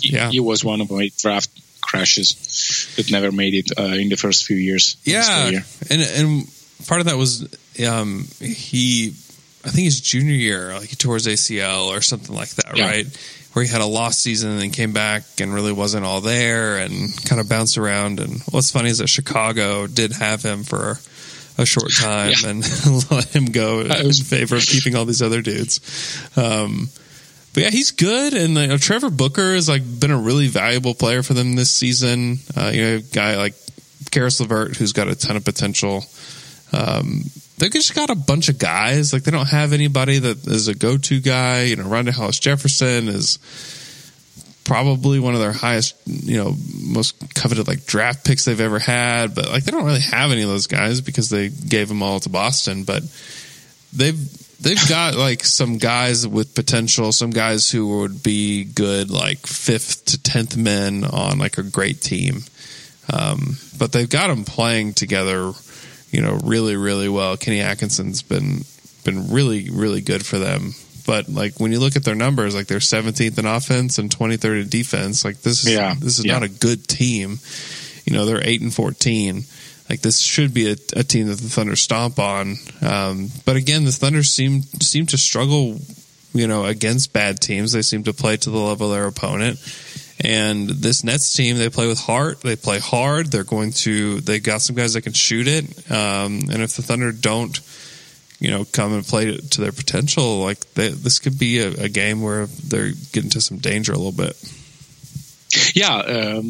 he was one of my draft crashes that never made it in the first few years. Yeah, and part of that was I think his junior year, like, he tore his ACL or something like that, right? Where he had a lost season and then came back and really wasn't all there and kind of bounced around. And what's funny is that Chicago did have him for a short time and let him go in favor of keeping all these other dudes. But yeah, he's good. And Trevor Booker has, like, been a really valuable player for them this season. You know, a guy like Karis LeVert, who's got a ton of potential. They've just got a bunch of guys. Like, they don't have anybody that is a go-to guy. You know, Ronda Hollis-Jefferson is probably one of their highest, you know, most coveted, like, draft picks they've ever had. But, like, they don't really have any of those guys because they gave them all to Boston. But they've got, like, some guys with potential, some guys who would be good, like, 5th to 10th men on, like, a great team. But they've got them playing together, you know, really, really well. Kenny Atkinson's been really, really good for them. But, like, when you look at their numbers, like, they're 17th in offense and 23rd in defense. Like, this is not a good team. You know, they're 8-14. Like, this should be a team that the Thunder stomp on. But again, the Thunder seem to struggle, you know, against bad teams. They seem to play to the level of their opponent. And this Nets team, they play with heart. They play hard. They got some guys that can shoot it. And if the Thunder don't, you know, come and play to their potential, like, this could be a game where they're getting to some danger a little bit. Yeah.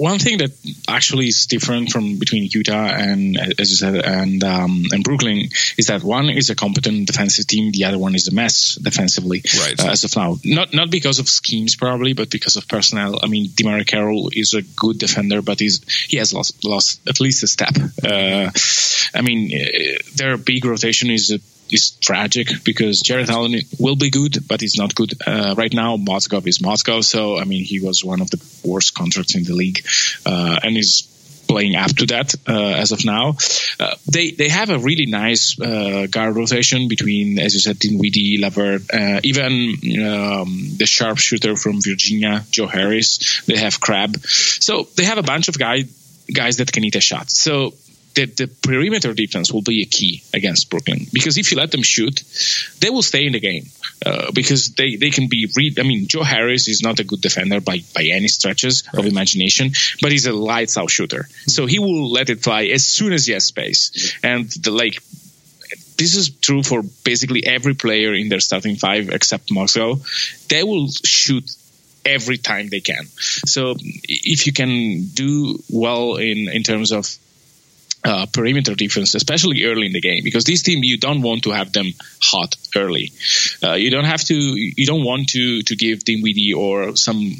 One thing that actually is different from between Utah and, as you said, and Brooklyn is that one is a competent defensive team, the other one is a mess defensively, right, as of now. Not because of schemes probably, but because of personnel. I mean, DeMarre Carroll is a good defender, but he has lost at least a step. I mean, their big rotation is tragic because Jared Allen will be good, but he's not good right now. Mozgov is Mozgov, so I mean he was one of the worst contracts in the league, and is playing up to that as of now. They have a really nice guard rotation between, as you said, Dinwiddie, LeVert, even the sharpshooter from Virginia, Joe Harris. They have Crabbe, so they have a bunch of guys that can hit a shot. So the perimeter defense will be a key against Brooklyn, because if you let them shoot, they will stay in the game because they can be I mean, Joe Harris is not a good defender by any stretches of imagination, but he's a lights out shooter. So he will let it fly as soon as he has space. And this is true for basically every player in their starting five except Moscow. They will shoot every time they can. So if you can do well in terms of perimeter defense, especially early in the game, because this team, you don't want to have them hot early. You don't want to give Dinwiddie or some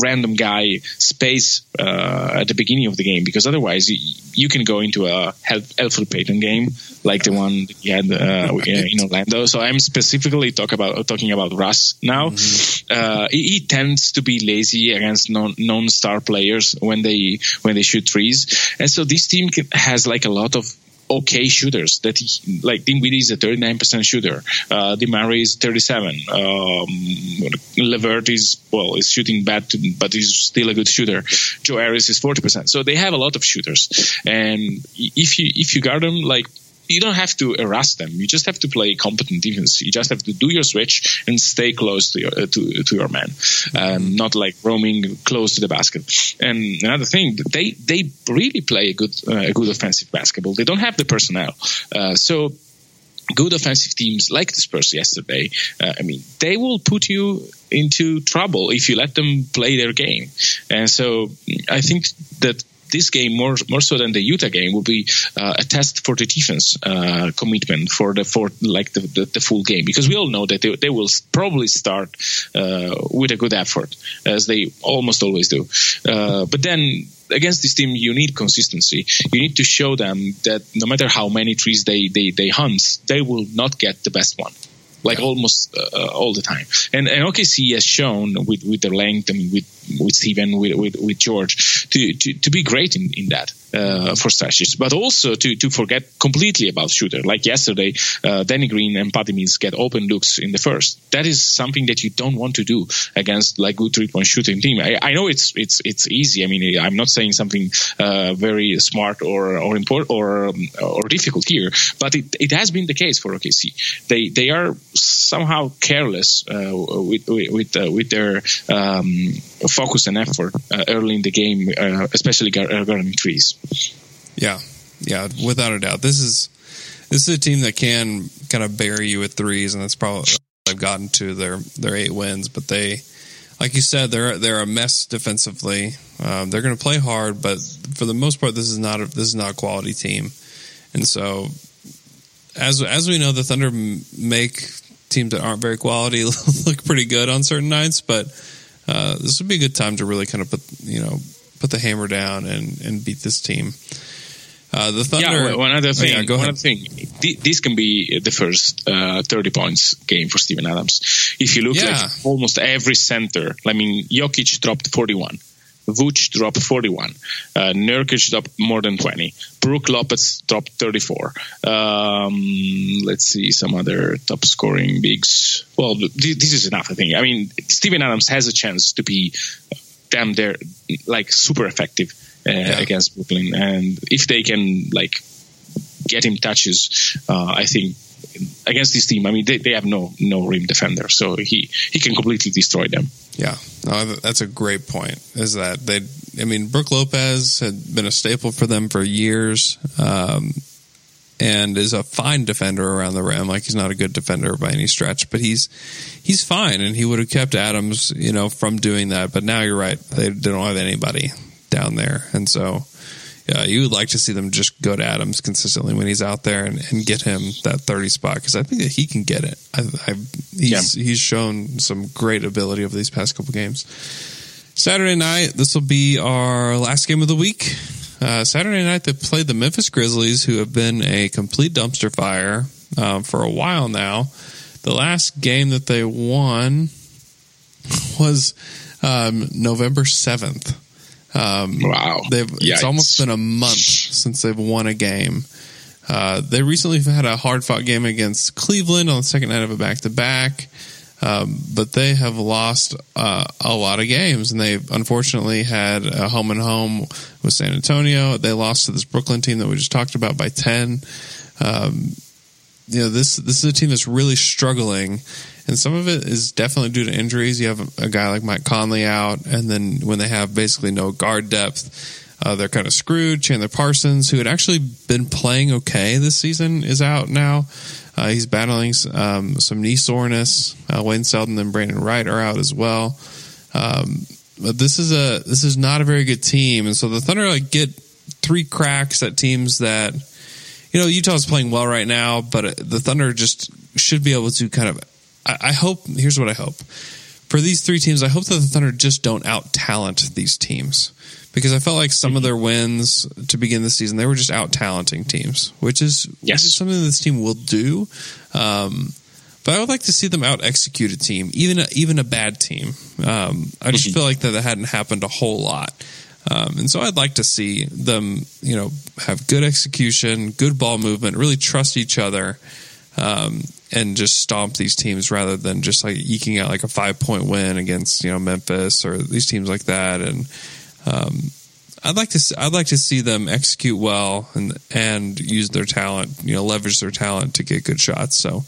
random guy space at the beginning of the game, because otherwise you can go into a Alfred Payton game like the one he had in Orlando. So I'm specifically talking about Russ now. Mm-hmm. He tends to be lazy against non-star players when they shoot threes, and so this team has a lot of okay shooters that Dinwiddie is a 39% shooter, DeMarre is 37, LeVert is shooting bad, but he's still a good shooter. Joe Harris is 40%. So they have a lot of shooters, and if you guard them, you don't have to harass them. You just have to play competent defense. You just have to do your switch and stay close to your man, not roaming close to the basket. And another thing, they really play a good offensive basketball. They don't have the personnel, so good offensive teams like the Spurs yesterday, they will put you into trouble if you let them play their game. And so I think that this game, more so than the Utah game, will be a test for the defense commitment for the full game, because we all know that they will probably start with a good effort, as they almost always do. But then against this team, you need consistency. You need to show them that no matter how many trees they hunt, they will not get the best one. Almost all the time. And OKC has shown with their length, I mean, with Steven, with George, to be great in that for stretches, but also to forget completely about shooter. Like yesterday, Danny Green and Patty Mills get open looks in the first. That is something that you don't want to do against good 3-point shooting team. I know it's easy. I mean, I'm not saying something very smart or important or difficult here, but it has been the case for OKC. They are somehow careless with their focus and effort early in the game, especially guarding trees. Yeah, without a doubt, this is a team that can kind of bury you at threes, and that's probably they've gotten to their 8 wins. But they, like you said, they're a mess defensively. They're going to play hard, but for the most part, this is not a quality team, and so. As we know, the Thunder make teams that aren't very quality look pretty good on certain nights, but this would be a good time to really kind of put the hammer down and beat this team. The Thunder. Yeah, one other thing. Oh, yeah, go ahead. One other thing. This can be the first 30 points game for Steven Adams. If you look at almost every center, Jokic dropped 41. Vucevic dropped 41. Nurkic dropped more than 20. Brook Lopez dropped 34. Let's see some other top scoring bigs. Well, this is enough, I think. I mean, Steven Adams has a chance to be damn there, super effective against Brooklyn. And if they can, get him touches, I think against this team, I mean, they have no rim defender, so he can completely destroy them. Yeah, no, that's a great point. Is that Brook Lopez had been a staple for them for years, and is a fine defender around the rim. He's not a good defender by any stretch, but he's fine, and he would have kept Adams, from doing that. But now you're right; they don't have anybody. down there. And so you would like to see them just go to Adams consistently when he's out there and get him that 30 spot, because I think that he can get it. He's shown some great ability over these past couple games. Saturday night, this will be our last game of the week. Saturday night, they played the Memphis Grizzlies, who have been a complete dumpster fire for a while now. The last game that they won was November 7th. Wow. It's almost been a month since they've won a game. They recently had a hard-fought game against Cleveland on the second night of a back-to-back, but they have lost a lot of games, and they unfortunately had a home-and-home with San Antonio. They lost to this Brooklyn team that we just talked about by 10. This is a team that's really struggling, and some of it is definitely due to injuries. You have a guy like Mike Conley out, and then when they have basically no guard depth, they're kind of screwed. Chandler Parsons, who had actually been playing okay this season, is out now. He's battling some knee soreness. Wayne Selden and Brandon Wright are out as well. But this is not a very good team, and so the Thunder get three cracks at teams that. Utah's playing well right now, but the Thunder just should be able to kind of... here's what I hope. For these three teams, I hope that the Thunder just don't out-talent these teams. Because I felt like some of their wins to begin the season, they were just out-talenting teams, which is something this team will do. But I would like to see them out-execute a team, even a bad team. I just feel like that hadn't happened a whole lot. And so I'd like to see them, have good execution, good ball movement, really trust each other, and just stomp these teams rather than just like eking out like a 5-point win against, Memphis or these teams like that. And I'd like to see them execute well and use their talent, leverage their talent to get good shots. So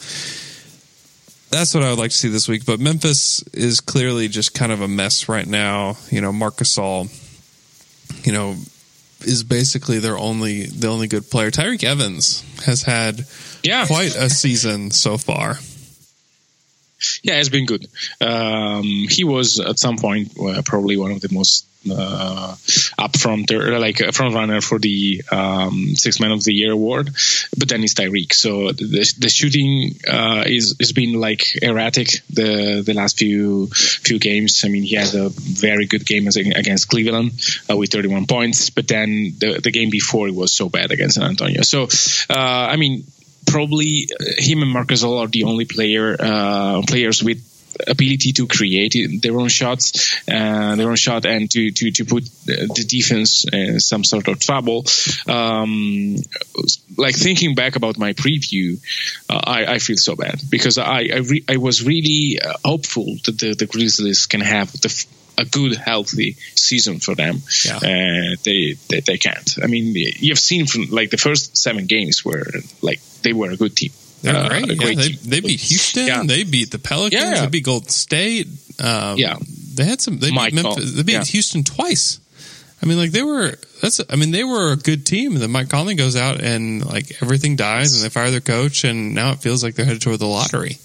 that's what I would like to see this week. But Memphis is clearly just kind of a mess right now. Marc Gasol, is basically the only good player. Tyreek Evans has had quite a season so far. Yeah, it's been good. He was at some point probably one of the most front runner for the Sixth Man of the Year award, but then it's Tyreek. So the shooting is been erratic the last few games. I mean, he had a very good game against Cleveland with 31 points, but then the game before it was so bad against San Antonio. So probably him and Marc Gasol are the only players with ability to create their own shots, and to put the defense in some sort of trouble. Thinking back about my preview, I feel so bad because I was really hopeful that the Grizzlies can have a good, healthy season for them. Yeah. They can't. I mean, you've seen from the first 7 games where they were a good team. They're great. They beat Houston. Yeah. They beat the Pelicans. Yeah. They beat Golden State. They had some. They beat Memphis. They beat Houston twice. I mean, they were a good team. And then Mike Conley goes out and everything dies, and they fire their coach, and now it feels like they're headed toward the lottery.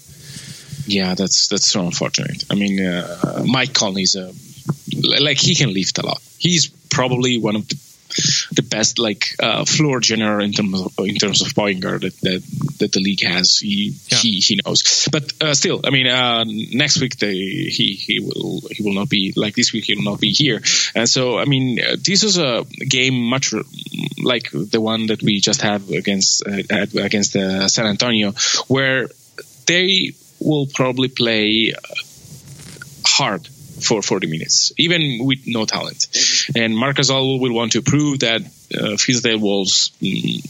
Yeah, that's so unfortunate. I mean, Mike Conley's he can lift a lot. He's probably one of the best floor general in terms of point guard that the league has. He knows, but still, I mean, next week he will not be this week. He will not be here, and so I mean, this is a game much like the one that we just have against San Antonio, where they will probably play hard for 40 minutes, even with no talent. And Marc Gasol will want to prove that Fizdale was the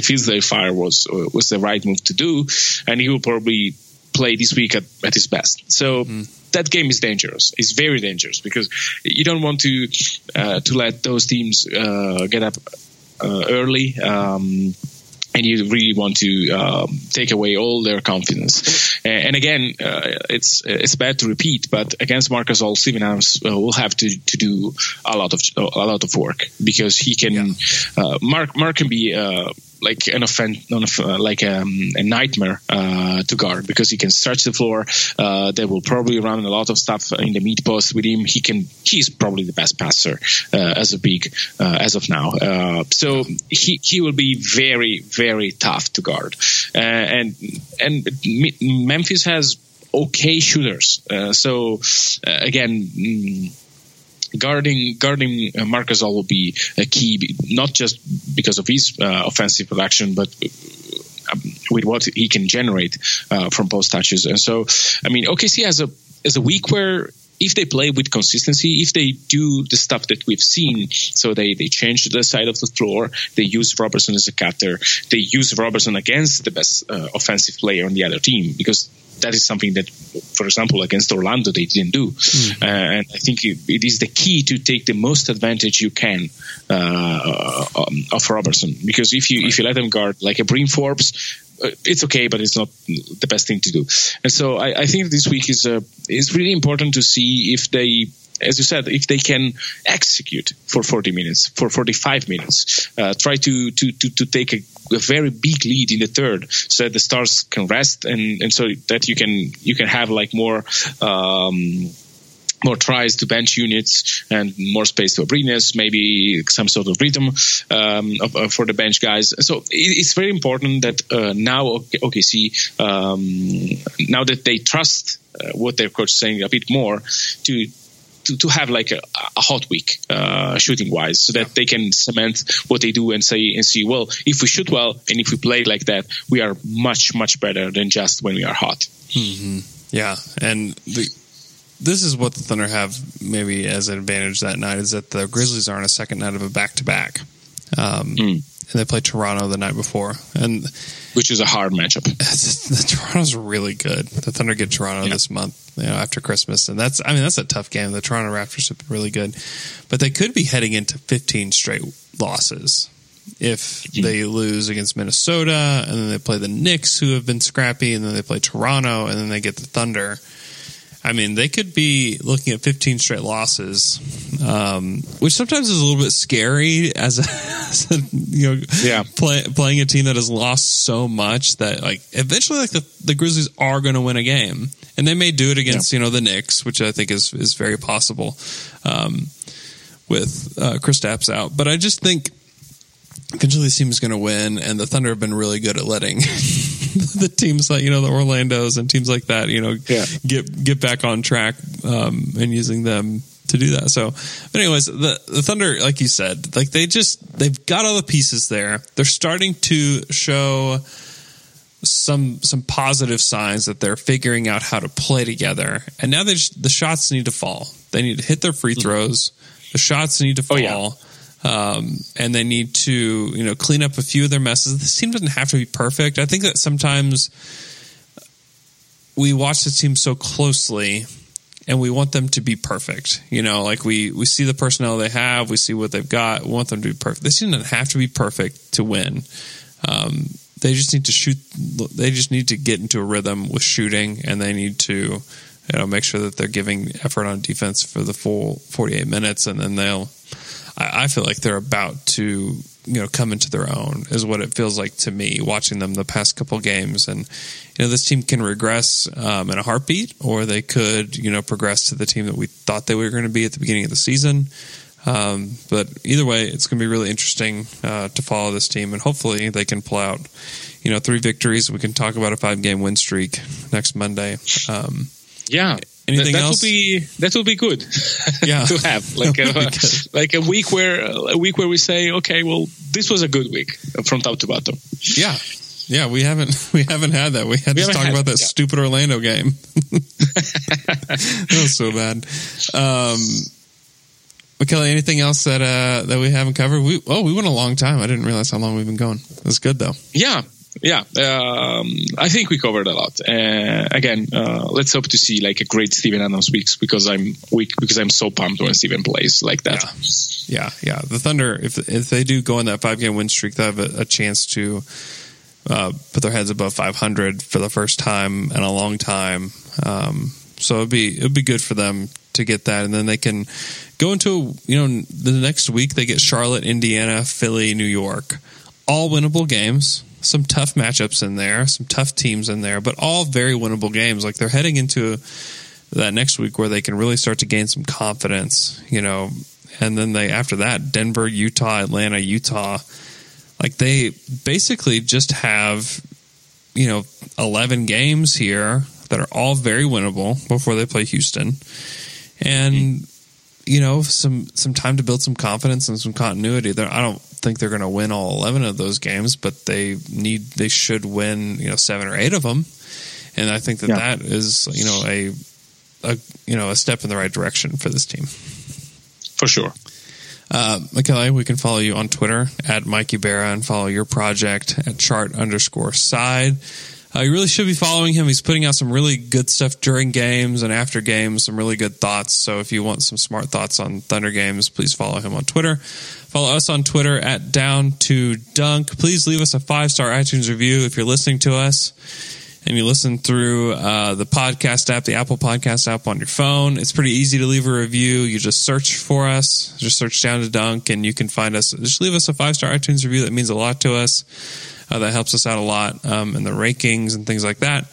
Fizdale fire was the right move to do, and he will probably play this week at his best. So that game is dangerous. It's very dangerous because you don't want to let those teams get up early. And you really want to take away all their confidence. And again, it's bad to repeat, but against Marc Gasol, Steven Adams will have to do a lot of work because he can. Mark can be like an offense, like a nightmare to guard, because he can stretch the floor. They will probably run a lot of stuff in the mid post with him. He's probably the best passer as a big as of now. So he will be very, very tough to guard. And Memphis has okay shooters. So again. Guarding Marc Gasol will be a key, not just because of his offensive production, but with what he can generate from post touches. And so, I mean, OKC has a week where, if they play with consistency, if they do the stuff that we've seen, so they change the side of the floor, they use Roberson as a cutter, they use Roberson against the best offensive player on the other team, because that is something that, for example, against Orlando, they didn't do. Mm-hmm. And I think it is the key to take the most advantage you can of Roberson, because if you let him guard like a Bryn Forbes, it's okay, but it's not the best thing to do. And so I think this week is really important to see if they, as you said, if they can execute for 40 minutes, for 45 minutes, try to take a very big lead in the third, so that the stars can rest, and so that you can have like more tries to bench units and more space to Abrines, maybe some sort of rhythm for the bench guys. So it's very important that now OKC, now that they trust what their coach is saying a bit more, to have like a hot week shooting wise, so that they can cement what they do and say and see, well, if we shoot well and if we play like that, we are much, much better than just when we are hot. Mm-hmm. Yeah, and this is what the Thunder have maybe as an advantage that night, is that the Grizzlies are on a second night of a back-to-back. And they played Toronto the night before. Which is a hard matchup. Toronto's really good. The Thunder get Toronto this month, after Christmas. And that's a tough game. The Toronto Raptors have been really good. But they could be heading into 15 straight losses if they lose against Minnesota, and then they play the Knicks, who have been scrappy, and then they play Toronto, and then they get the Thunder. I mean, they could be looking at 15 straight losses, which sometimes is a little bit scary playing a team that has lost so much that eventually the Grizzlies are going to win a game, and they may do it against the Knicks, which I think is very possible with Kristaps out. But I just think eventually this team is going to win, and the Thunder have been really good at letting. The teams like the Orlandos and teams like that get back on track and using them to do that. So, but anyways, the Thunder, like you said, like they've got all the pieces there. They're starting to show some positive signs that they're figuring out how to play together. And now the shots need to fall. They need to hit their free throws. The shots need to fall. Oh, yeah. And they need to, clean up a few of their messes. This team doesn't have to be perfect. I think that sometimes we watch the team so closely and we want them to be perfect. We see the personnel they have, we see what they've got, we want them to be perfect. This team doesn't have to be perfect to win. They just need to shoot. They just need to get into a rhythm with shooting, and they need to, make sure that they're giving effort on defense for the full 48 minutes, and then I feel like they're about to, come into their own, is what it feels like to me watching them the past couple games. And, this team can regress in a heartbeat, or they could, progress to the team that we thought they were going to be at the beginning of the season. But either way, it's going to be really interesting to follow this team, and hopefully they can pull out, 3 victories. We can talk about a 5-game win streak next Monday. Yeah. Anything else? That will be good. Yeah. To have a week where we say, okay, well, this was a good week from top to bottom. Yeah. Yeah, we haven't had that. We had to talk about that stupid Orlando game. That was so bad. Michele, anything else that we haven't covered? We went a long time. I didn't realize how long we've been going. That's good though. Yeah. Yeah, I think we covered a lot. Again, let's hope to see a great Steven Adams week, because I'm so pumped when Steven plays like that. Yeah. The Thunder, if they do go on that 5-game win streak, they have a chance to put their heads above 500 for the first time in a long time. So it'd be good for them to get that, and then they can go into the next week. They get Charlotte, Indiana, Philly, New York. all winnable games. Some tough matchups in there, some tough teams in there, but all very winnable games. Like, they're heading into that next week where they can really start to gain some confidence, you know. And then they, after that, Denver, Utah, Atlanta, Utah, like, they basically just have, you know, 11 games here that are all very winnable before they play Houston. And, you know, some time to build some confidence and some continuity there. I don't think they're going to win all 11 of those games, but they should win, you know, 7 or 8 of them. And I think that that is, you know, a step in the right direction for this team. For sure. Michele, we can follow you on Twitter at Mikey Berra and follow your project at chart_side. You really should be following him. He's putting out some really good stuff during games and after games, some really good thoughts. So if you want some smart thoughts on Thunder games, please follow him on Twitter. Follow us on Twitter at Down2Dunk. Please leave us a 5-star iTunes review if you're listening to us. And you listen through the podcast app, the Apple Podcast app on your phone. It's pretty easy to leave a review. You just search for us. Just search Down to Dunk, and you can find us. Just leave us a 5-star iTunes review. That means a lot to us. That helps us out a lot in the rankings and things like that.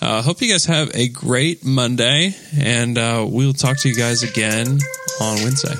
Hope you guys have a great Monday, and we'll talk to you guys again on Wednesday.